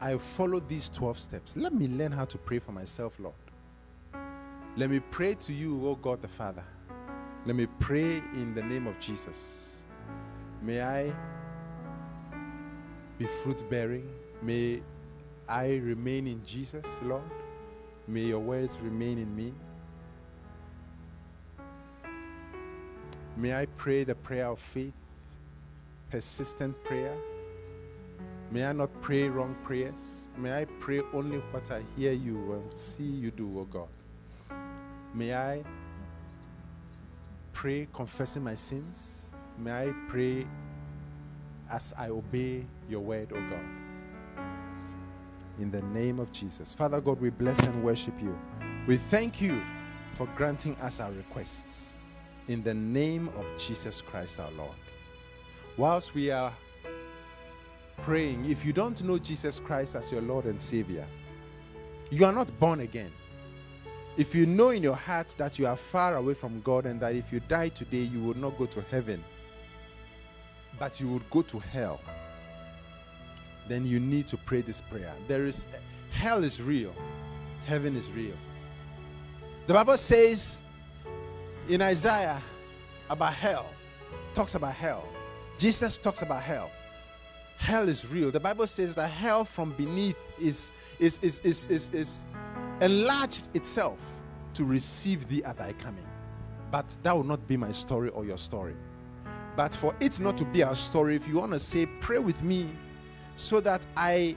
I follow these twelve steps. Let me learn how to pray for myself, Lord. Let me pray to you, O God the Father. Let me pray in the name of Jesus. May I be fruit-bearing. May I remain in Jesus, Lord. May your words remain in me. May I pray the prayer of faith, persistent prayer. May I not pray wrong prayers. May I pray only what I hear you and see you do, O God. May I pray confessing my sins. May I pray as I obey your word, O God. In the name of Jesus. Father God, we bless and worship you. We thank you for granting us our requests. In the name of Jesus Christ our Lord. Whilst we are praying, if you don't know Jesus Christ as your Lord and Savior, you are not born again. If you know in your heart that you are far away from God and that if you die today, you will not go to heaven, but you would go to hell, then you need to pray this prayer. There is, hell is real. Heaven is real. The Bible says in Isaiah about hell, talks about hell. Jesus talks about hell. Hell is real. The Bible says that hell from beneath is, is, is, is, is, is enlarged itself to receive thee at thy coming. But that will not be my story or your story. But for it not to be our story, if you want to say, pray with me so that I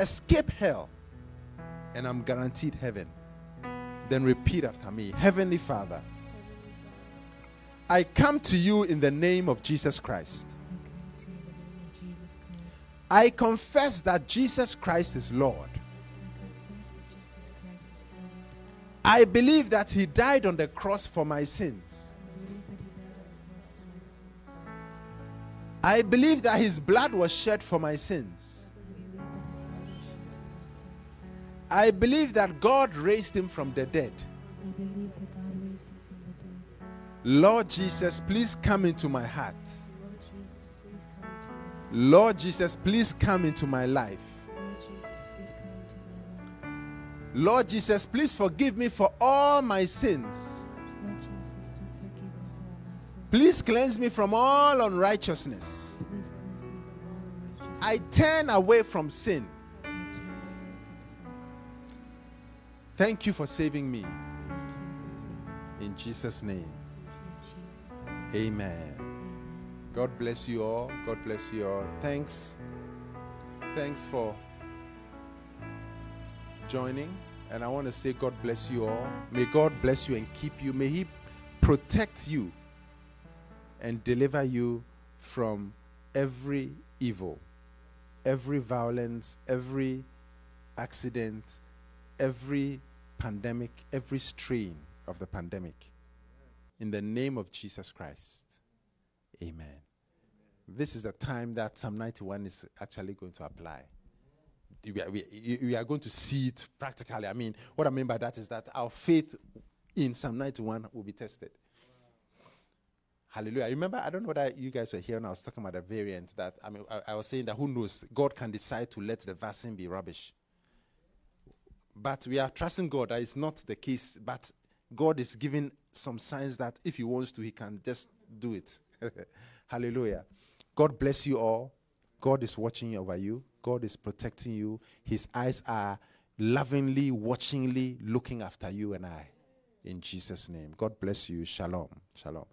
escape hell and I'm guaranteed heaven, then repeat after me. Heavenly Father, I come to you in the name of Jesus Christ. I confess that Jesus Christ is Lord. I believe that he died on the cross for my sins. I believe that his blood was shed for my sins. I believe that God raised him from the dead. Lord Jesus, please come into my heart. Lord Jesus, please come into my life. Lord Jesus, please forgive me for all my sins. Please cleanse me from all unrighteousness. I turn away from sin. Thank you for saving me. In Jesus' name. Amen. God bless you all. God bless you all. Thanks Thanks for joining. And I want to say God bless you all. May God bless you and keep you. May He protect you and deliver you from every evil, every violence, every accident, every pandemic, every strain of the pandemic. In the name of Jesus Christ. Amen. This is the time that Psalm ninety-one is actually going to apply. We are, we, we are going to see it practically. I mean, what I mean by that is that our faith in Psalm ninety-one will be tested. Wow. Hallelujah. Remember, I don't know whether you guys were here when I was talking about the variant. That I mean, I, I was saying that who knows? God can decide to let the vaccine be rubbish. But we are trusting God. That is not the case. But God is giving some signs that if He wants to, He can just do it. Hallelujah. God bless you all. God is watching over you. God is protecting you. His eyes are lovingly, watchingly looking after you and I. In Jesus' name. God bless you. Shalom. Shalom.